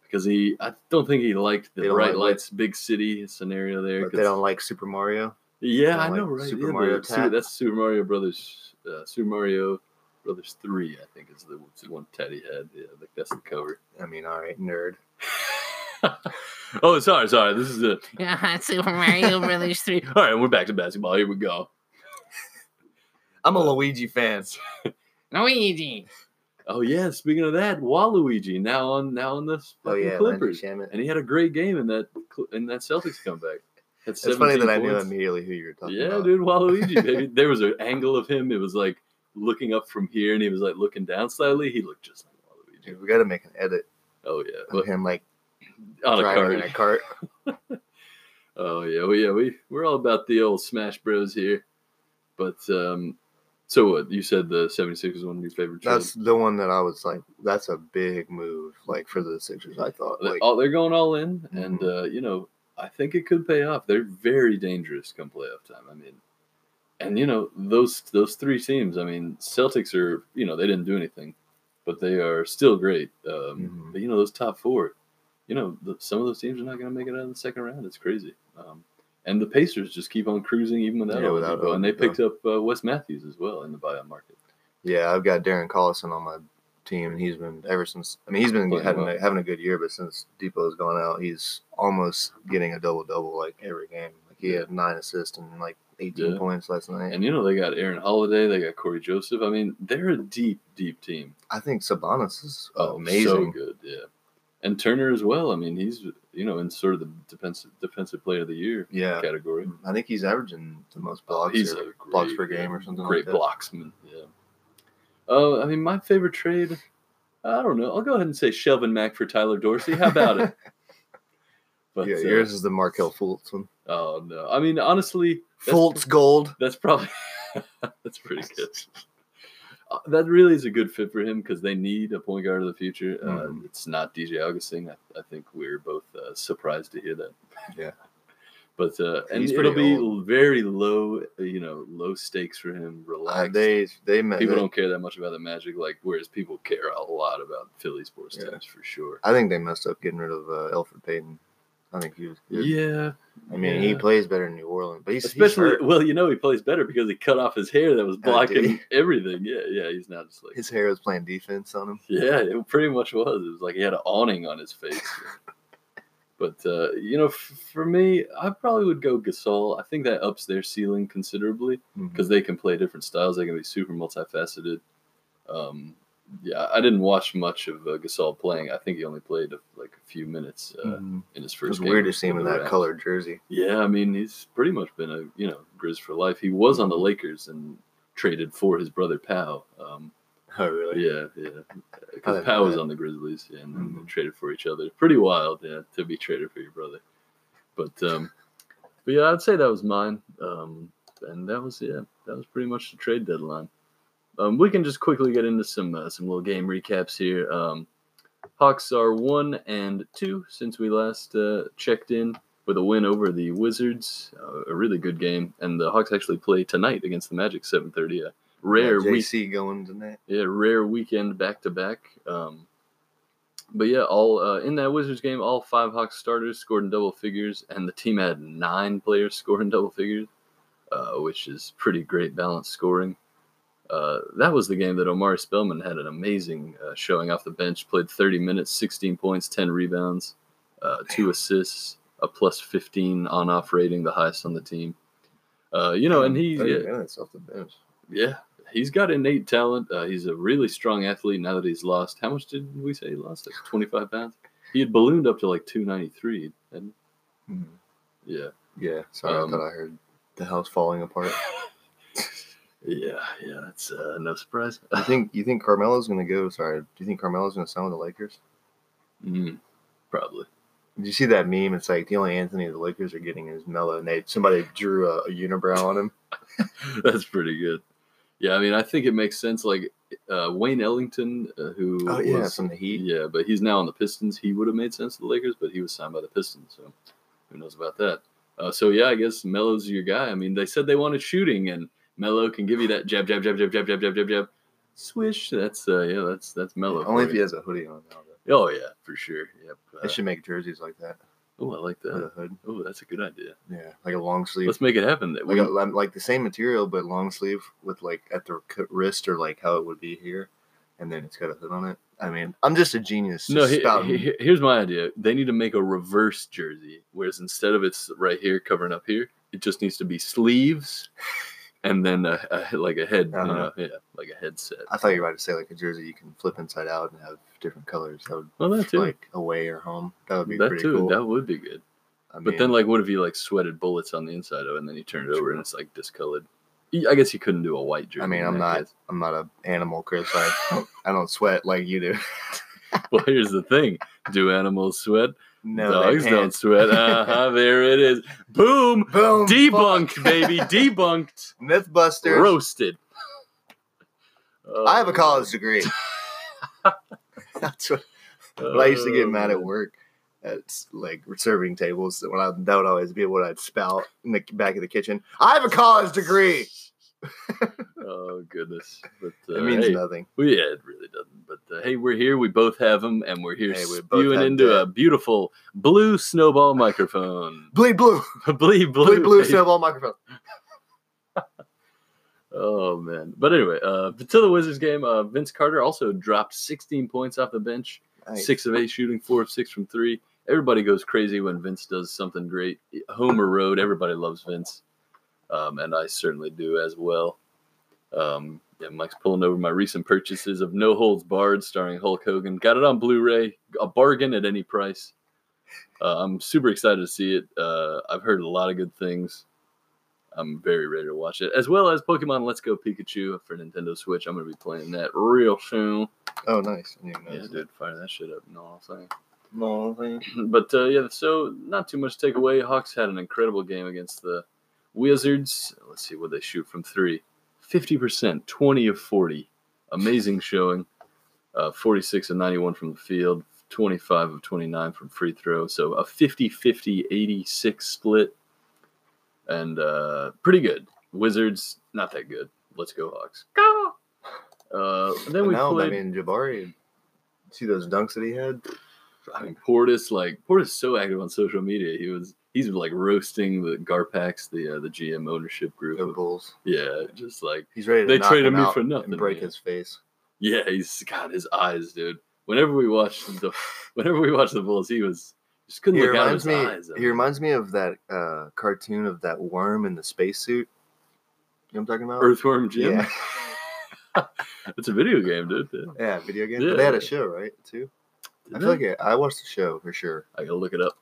because I don't think he liked the bright lights, big city scenario there. But they don't like Super Mario? Yeah, I know, right? Super Mario Tap. That's Super Mario Brothers. Super Mario Brothers 3, I think, is the one Teddy had. Yeah, I think that's the cover. I mean, all right, nerd. Oh, sorry. This is the Super Mario Brothers 3. All right, we're back to basketball. Here we go. I'm a Luigi fan. Luigi. Oh yeah, speaking of that, Waluigi now on the Clippers, and he had a great game in that Celtics comeback. It's funny that points. I knew immediately who you were talking about. Yeah, dude, Waluigi, baby. There was an angle of him. It was like looking up from here, and he was like looking down slightly. He looked just like Waluigi. Dude, we got to make an edit. Oh yeah, of him like on a cart. Oh yeah, we're all about the old Smash Bros here. But so what you said, the 76ers is one of your favorite trades. That's the one that I was like, that's a big move, like for the Sixers. I thought they're going all in, and I think it could pay off. They're very dangerous come playoff time. I mean. And, those 3 teams, I mean, Celtics are, they didn't do anything, but they are still great. But, those top 4, some of those teams are not going to make it out of the second round. It's crazy. And the Pacers just keep on cruising even without Oladipo. And they picked up Wes Matthews as well in the buyout market. Yeah, I've got Darren Collison on my team, and he's been having a good year, but since Depot's gone out, he's almost getting a double-double, like, every game. Like, he had 9 assists and, like, 18 points last night. And, they got Aaron Holiday. They got Corey Joseph. I mean, they're a deep, deep team. I think Sabonis is amazing. So good, yeah. And Turner as well. I mean, he's you know, in sort of the defensive player of the year category. I think he's averaging the most blocks, blocks per game or something like that. Great blocksman, yeah. I mean, my favorite trade, I don't know. I'll go ahead and say Shelvin Mack for Tyler Dorsey. How about it? But, yeah, yours is the Markelle Fultz one. Oh, no. I mean, honestly. Fultz gold. That's probably – that's pretty good. That really is a good fit for him because they need a point guard of the future. It's not DJ Augustine. I think we're both surprised to hear that. Yeah, but and it'll be very low, you know, low stakes for him. Relaxed. People don't care that much about the Magic, like whereas people care a lot about Philly sports teams for sure. I think they messed up getting rid of Elfrid Payton. I think he was good. Yeah. I mean, he plays better in New Orleans. But he's well, you know, he plays better because he cut off his hair that was blocking everything. Yeah, he's not just like... His hair was playing defense on him. Yeah, it pretty much was. It was like he had an awning on his face. But, you know, for me, I probably would go Gasol. I think that ups their ceiling considerably because they can play different styles. They can be super multifaceted. Yeah, I didn't watch much of Gasol playing. I think he only played like a few minutes in his first game. It was weird to see him in that colored jersey. Yeah, I mean, he's pretty much been a, you know, Grizz for life. He was on the Lakers and traded for his brother, Powell. Oh, really? Yeah. Because Powell was on the Grizzlies and then they traded for each other. Pretty wild, yeah, to be traded for your brother. But yeah, I'd say that was mine. And that was pretty much the trade deadline. We can just quickly get into some little game recaps here. Hawks are 1-2 since we last checked in with a win over the Wizards. A really good game, and the Hawks actually play tonight against the Magic, 7:30. Rare weekend back to back. But yeah, all in that Wizards game, all five Hawks starters scored in double figures, and the team had 9 players score in double figures, which is pretty great balanced scoring. That was the game that Omari Spellman had an amazing showing off the bench, played 30 minutes, 16 points, 10 rebounds, 2 assists, a plus 15 on-off rating, the highest on the team. You know, and he... 30 minutes off the bench. Yeah, he's got innate talent. He's a really strong athlete now that he's lost. How much did we say he lost? Like 25 pounds? He had ballooned up to like 293. And, yeah. Yeah, sorry, I thought I heard the house falling apart. Yeah, that's no surprise. You think Carmelo's going to go? Sorry, do you think Carmelo's going to sign with the Lakers? Probably. Did you see that meme? It's like the only Anthony the Lakers are getting is Melo, and somebody drew a unibrow on him. That's pretty good. Yeah, I mean, I think it makes sense. Like Wayne Ellington, who was from the Heat, yeah, but he's now on the Pistons. He would have made sense to the Lakers, but he was signed by the Pistons, so who knows about that? So yeah, I guess Melo's your guy. I mean, they said they wanted shooting and. Melo can give you that jab, jab, jab, jab, jab, jab, jab, jab, jab, swish. That's that's Melo. Yeah, only if he has a hoodie on now. Though. Oh yeah, for sure. Yep. They should make jerseys like that. Oh, I like that. With a hood. Oh, that's a good idea. Yeah, like a long sleeve. Let's make it happen. That like the same material, but long sleeve with like at the wrist or like how it would be here, and then it's got a hood on it. I mean, I'm just a genius. No, here's my idea. They need to make a reverse jersey, whereas instead of it's right here covering up here, it just needs to be sleeves. And then like a head, you know, yeah, like a headset. I thought you were about to say like a jersey you can flip inside out and have different colors. That would like away or home. That would be pretty cool. That would be good. I mean, but then like what if you like sweated bullets on the inside of it and then you turn it over and it's like discolored? I guess you couldn't do a white jersey. I mean, I'm not an animal, Chris. I don't sweat like you do. Well, here's the thing: do animals sweat? No, dogs don't sweat. There it is. Boom. Debunked, baby. Debunked. Mythbusters. Roasted. I have a college degree. That's what I used to get mad at work at like serving tables. That would always be what I'd spout in the back of the kitchen. I have a college degree. Oh goodness! But, it means nothing. Well, yeah, it really doesn't. But hey, we're here. We both have them, and we're here spewing into a beautiful blue snowball microphone. Bleed blue, bleed blue, bleed blue snowball microphone. Oh man! But anyway, to the Wizards game, Vince Carter also dropped 16 points off the bench. Nice. 6 of 8 shooting, 4 of 6 from 3. Everybody goes crazy when Vince does something great. Home or road, everybody loves Vince. And I certainly do as well. Yeah, Mike's pulling over my recent purchases of No Holds Barred starring Hulk Hogan. Got it on Blu-ray, a bargain at any price. I'm super excited to see it. I've heard a lot of good things. I'm very ready to watch it, as well as Pokemon Let's Go Pikachu for Nintendo Switch. I'm going to be playing that real soon. Oh, nice. Yeah, dude, fire that shit up and all thing. But, yeah, so not too much to take away. Hawks had an incredible game against the Wizards. Let's see what they shoot from three. 50%, 20 of 40. Amazing showing. 46 of 91 from the field, 25 of 29 from free throw. So a 50-50, 86 split. And pretty good. Wizards, not that good. Let's go, Hawks. Go! Then we played... I mean, Jabari, see those dunks that he had? I mean, Portis so active on social media. He's like roasting the Garpax, the GM ownership group. The Bulls. Yeah, just like he's ready to they knock traded him me out for nothing. And break his face. Yeah, he's got his eyes, dude. Whenever we watched the Bulls, he was just couldn't look out of his eyes. He reminds me of that cartoon of that worm in the spacesuit. You know what I'm talking about? Earthworm Jim. Yeah. It's a video game, dude. Yeah, video game. Yeah. But they had a show, right? Too. I feel like I watched the show for sure. I gotta look it up.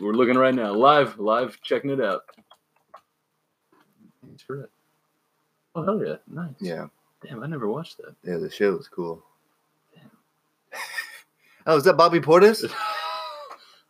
We're looking right now. Live, checking it out. That's right. Oh, hell yeah. Nice. Yeah. Damn, I never watched that. Yeah, the show was cool. Damn. Oh, is that Bobby Portis?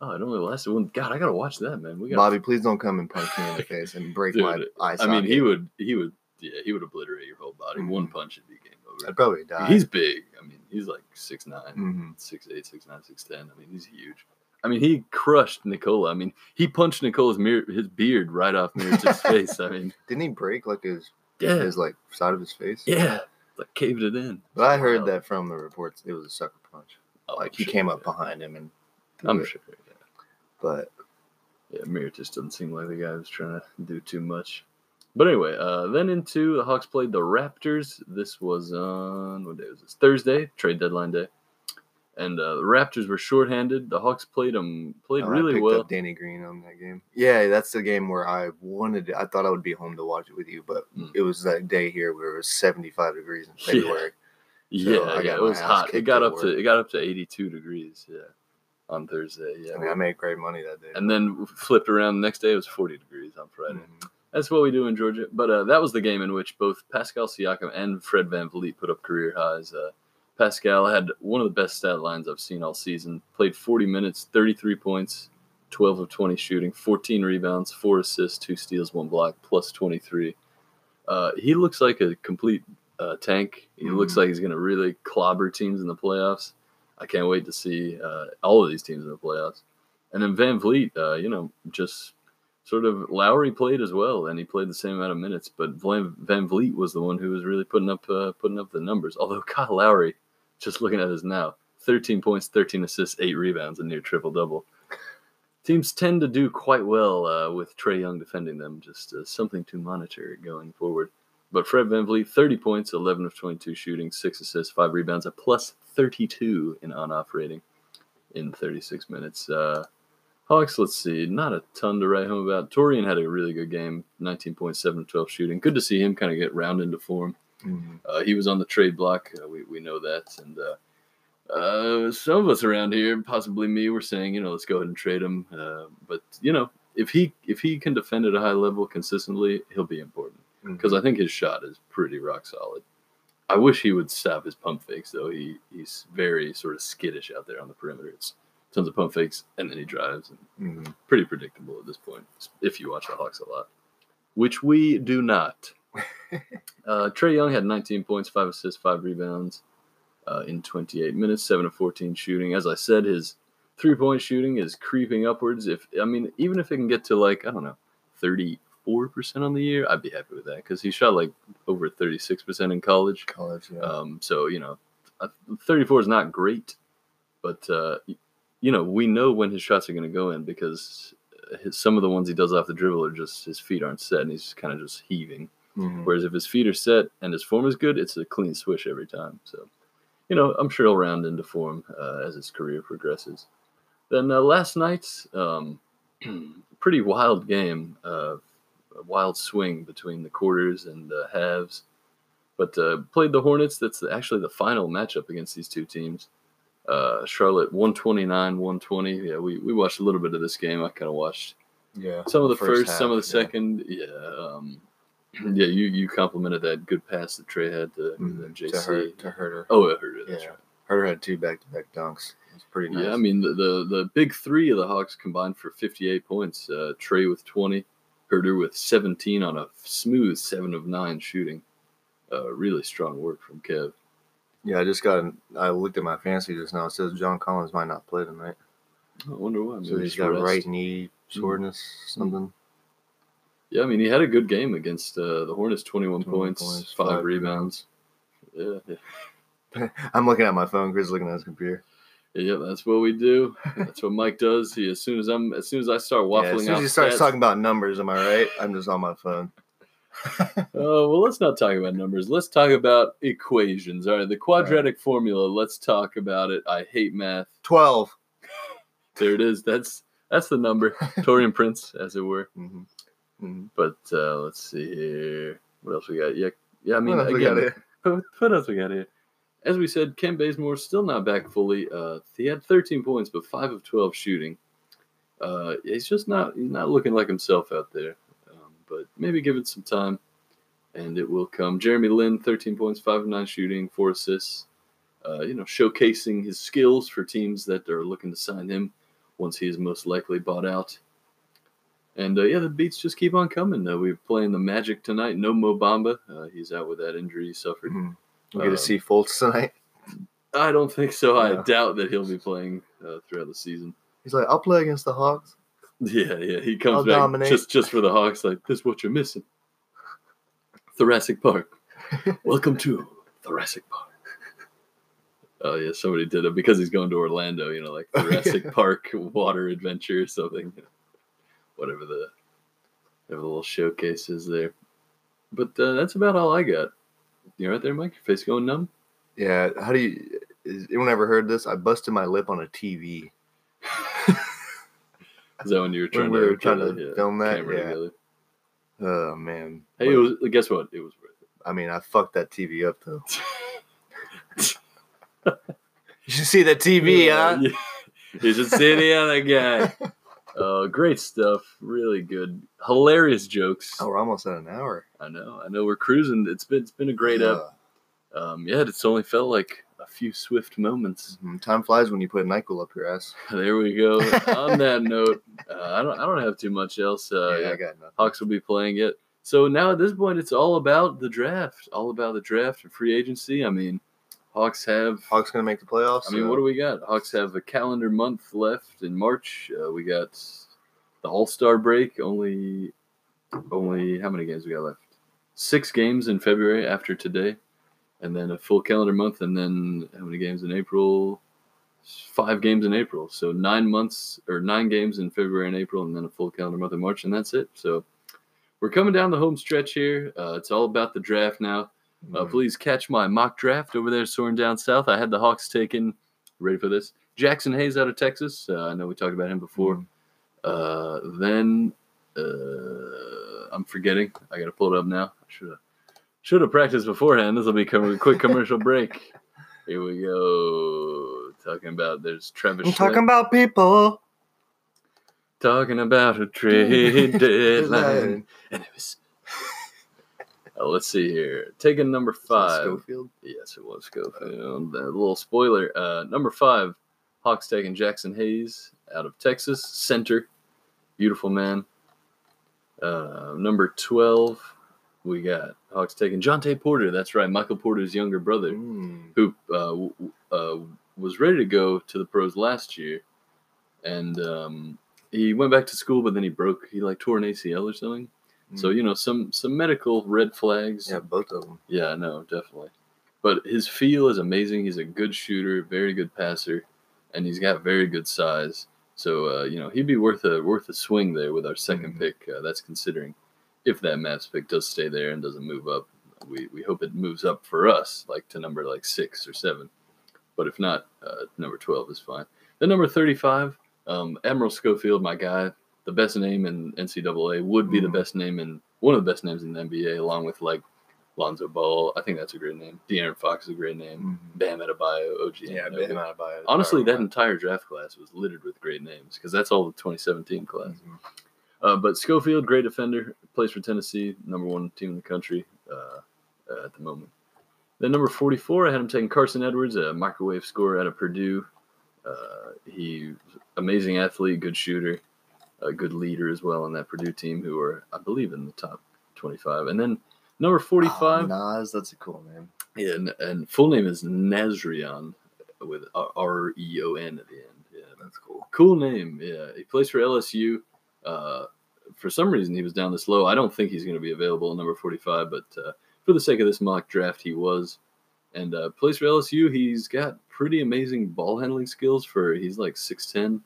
Oh, it only lasted one. God, I gotta watch that, man. Bobby, please don't come and punch me in the face and break my eyes. I mean, he would obliterate your whole body. Mm-hmm. One punch would be game over. I'd probably die. He's big. I mean, he's like 6'9", 6'8", 6'9", 6'10". I mean, he's huge. I mean, he crushed Nikola. I mean, he punched Nikola's his beard right off Mirotić's face. I mean, didn't he break like his like side of his face? Yeah, like caved it in. But I heard that from the reports, it was a sucker punch. Oh, like he came up behind him and. I'm sure. Yeah. But yeah, Mirotić doesn't seem like the guy who's trying to do too much. But anyway, then into the Hawks played the Raptors. This was on, what day was this? Thursday, trade deadline day. And the Raptors were shorthanded. The Hawks played really well. I picked up Danny Green on that game. Yeah, that's the game where I thought I would be home to watch it with you, but it was that day here where it was 75 degrees in February. Yeah, so I got it was hot. It got up to 82 degrees, yeah, on Thursday. Yeah, I made great money that day. And then flipped around the next day. It was 40 degrees on Friday. Mm-hmm. That's what we do in Georgia. But that was the game in which both Pascal Siakam and Fred VanVleet put up career highs. Pascal had one of the best stat lines I've seen all season. Played 40 minutes, 33 points, 12 of 20 shooting, 14 rebounds, 4 assists, 2 steals, 1 block, plus 23. He looks like a complete tank. He looks like he's going to really clobber teams in the playoffs. I can't wait to see all of these teams in the playoffs. And then VanVleet, just... sort of Lowry played as well, and he played the same amount of minutes. But VanVleet was the one who was really putting up the numbers. Although Kyle Lowry, just looking at this now, 13 points, 13 assists, 8 rebounds, a near triple-double. Teams tend to do quite well with Trae Young defending them. Just something to monitor going forward. But Fred VanVleet, 30 points, 11 of 22 shooting, 6 assists, 5 rebounds, a plus 32 in on-off rating in 36 minutes. Hawks, let's see, not a ton to write home about. Taurean had a really good game, 19.7, 12 shooting. Good to see him kind of get round into form. Mm-hmm. He was on the trade block. We know that. And some of us around here, possibly me, were saying, let's go ahead and trade him. But, if he can defend at a high level consistently, he'll be important because I think his shot is pretty rock solid. I wish he would stop his pump fakes, though. He's very sort of skittish out there on the perimeter. It's tons of pump fakes, and then he drives. And pretty predictable at this point, if you watch the Hawks a lot, which we do not. Trae Young had 19 points, 5 assists, 5 rebounds in 28 minutes, 7 of 14 shooting. As I said, his three-point shooting is creeping upwards. Even if it can get to, 34% on the year, I'd be happy with that because he shot, over 36% in college. Yeah. 34 is not great, but... we know when his shots are going to go in because some of the ones he does off the dribble are just his feet aren't set and he's kind of just heaving. Mm-hmm. Whereas if his feet are set and his form is good, it's a clean swish every time. So, I'm sure he'll round into form as his career progresses. Then last night's pretty wild game, a wild swing between the quarters and the halves. But played the Hornets. That's actually the final matchup against these two teams. Charlotte 129-120. Yeah, we watched a little bit of this game. I kind of watched some of the first half, some of the second. Yeah, you complimented that good pass that Trae had to JC. To Huerter. Oh, Huerter. That's right. Huerter had two back-to-back dunks. It was pretty nice. Yeah, I mean, the big three of the Hawks combined for 58 points. Trae with 20, Huerter with 17 on a smooth 7 of 9 shooting. Really strong work from Kev. Yeah, I looked at my fantasy just now. It says John Collins might not play tonight. I wonder why. So he's got right knee soreness, something. Yeah, I mean, he had a good game against the Hornets, 21 points, 5 rebounds. Yeah. I'm looking at my phone. Chris looking at his computer. Yeah, that's what we do. That's what Mike does. He, as soon as I start waffling out. As soon as he starts talking about numbers, am I right? I'm just on my phone. Well, let's not talk about numbers. Let's talk about equations. All right, the quadratic formula. Let's talk about it. I hate math. 12. There it is. That's the number. Taurean Prince, as it were. Mm-hmm. But let's see here. What else we got? Yeah. I mean, what else we got here? As we said, Ken Bazemore still not back fully. He had 13 points, but 5 of 12 shooting. He's just not looking like himself out there. But maybe give it some time, and it will come. Jeremy Lin, 13 points, 5 of 9 shooting, 4 assists. Showcasing his skills for teams that are looking to sign him once he is most likely bought out. And, the beats just keep on coming, though. We're playing the Magic tonight. No Mo Bamba. He's out with that injury he suffered. Mm-hmm. We're going to see Fultz tonight? I don't think so. No. I doubt that he'll be playing throughout the season. He's like, I'll play against the Hawks. Yeah. He comes back just for the Hawks. Like, this is what you're missing. Jurassic Park. Welcome to Jurassic Park. Oh, yeah, somebody did it because he's going to Orlando, like Jurassic Park water adventure or something. Whatever the little showcase is there. But that's about all I got. You right there, Mike? Your face going numb? Yeah. Has anyone ever heard this? I busted my lip on a TV. Is that when you were trying to film that? Together? Oh, man. Hey, guess what? It was worth it. I mean, I fucked that TV up, though. You should see that TV, huh? You should see the other guy. Great stuff. Really good. Hilarious jokes. Oh, we're almost at an hour. I know. We're cruising. It's been a great up. It's only felt like a few swift moments. Mm-hmm. Time flies when you put NyQuil up your ass. There we go. On that note, I don't have too much else. I got nothing. Hawks will be playing it. So now at this point, it's all about the draft. All about the draft and free agency. I mean, Hawks going to make the playoffs. I mean, what do we got? Hawks have a calendar month left in March. We got the All-Star break. Only how many games we got left? 6 games in February after today, and then a full calendar month. And then how many games in April? 5 games in April. So 9 games in February and April, and then a full calendar month in March, and that's it. So we're coming down the home stretch here. It's all about the draft now. Please catch my mock draft over there, Soaring Down South. I had the Hawks taken. Ready for this? Jackson Hayes out of Texas. I know we talked about him before. I'm forgetting. I got to pull it up now. I should have practiced beforehand. This will be a quick commercial break. Here we go. There's Travis. I'm talking about people. Talking about a trade deadline. And it was... let's see here. Taking number 5. Schofield? Yes, it was Schofield. A little spoiler. Number 5, Hawks taking Jackson Hayes out of Texas. Center. Beautiful man. Number 12, we got Hawks taking Jontay Porter. That's right, Michael Porter's younger brother, who was ready to go to the pros last year. And he went back to school, but then he tore an ACL or something. So, some medical red flags. Yeah, both of them. Yeah, no, definitely. But his feel is amazing. He's a good shooter, very good passer, and he's got very good size. So, he'd be worth a swing there with our second pick. That's considering if that Mavs pick does stay there and doesn't move up. We hope it moves up for us, to number 6 or 7. But if not, number 12 is fine. Then number 35, Admiral Schofield, my guy. The best name in NCAA would be the best name in one of the best names in the NBA, along with Lonzo Ball. I think that's a great name. De'Aaron Fox is a great name. Mm-hmm. Bam Adebayo, OG. Yeah, Bam Adebayo. Honestly, that entire draft class was littered with great names because that's all the 2017 class. Mm-hmm. But Schofield, great defender, plays for Tennessee, number one team in the country at the moment. Then number 44, I had him taking Carson Edwards, a microwave scorer out of Purdue. He's amazing athlete, good shooter, a good leader as well in that Purdue team, who are, I believe, in the top 25. And then number 45. Nas, that's a cool name. Yeah, and full name is Nazrion with R-E-O-N at the end. Yeah, that's cool. Cool name, yeah. He plays for LSU. For some reason, he was down this low. I don't think he's going to be available at number 45, but for the sake of this mock draft, he was. And plays for LSU. He's got pretty amazing ball handling skills. He's like 6'10".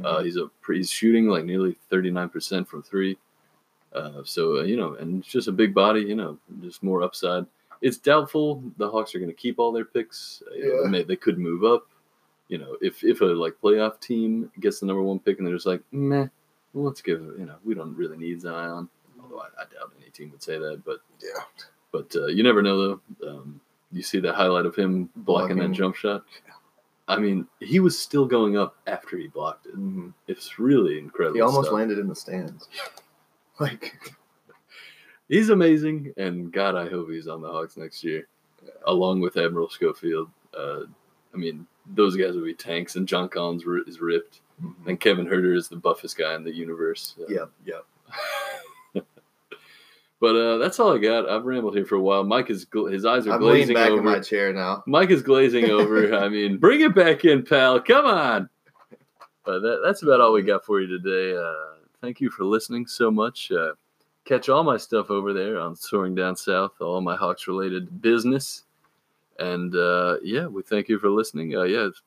Mm-hmm. He's shooting like nearly 39% from three. And it's just a big body, just more upside. It's doubtful the Hawks are going to keep all their picks. Yeah. They could move up. If a playoff team gets the number one pick and they're just like, meh. Well, let's give it, we don't really need Zion. Although I doubt any team would say that. But, yeah. But you never know, though. You see the highlight of him blocking that jump shot? Yeah. I mean, he was still going up after he blocked it. Mm-hmm. It's really incredible. He almost landed in the stands. He's amazing. And, God, I hope he's on the Hawks next year, along with Admiral Schofield. Those guys would be tanks. And John Collins is ripped. Mm-hmm. And Kevin Huerter is the buffest guy in the universe. Yep. But that's all I got. I've rambled here for a while. Mike is his eyes are glazing over. I'm leaning back in my chair now. Mike is glazing over. Bring it back in, pal. Come on. But that's about all we got for you today. Thank you for listening so much. Catch all my stuff over there on Soaring Down South, all my Hawks-related business. And, we thank you for listening.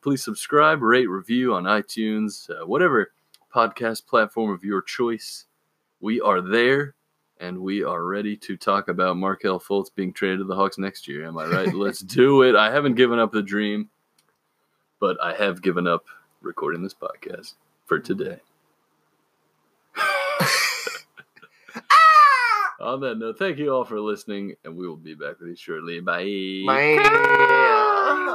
Please subscribe, rate, review on iTunes, whatever podcast platform of your choice. We are there, and we are ready to talk about Markelle Fultz being traded to the Hawks next year. Am I right? Let's do it. I haven't given up the dream, but I have given up recording this podcast for today. On that note, thank you all for listening, and we will be back with you shortly. Bye. Bye.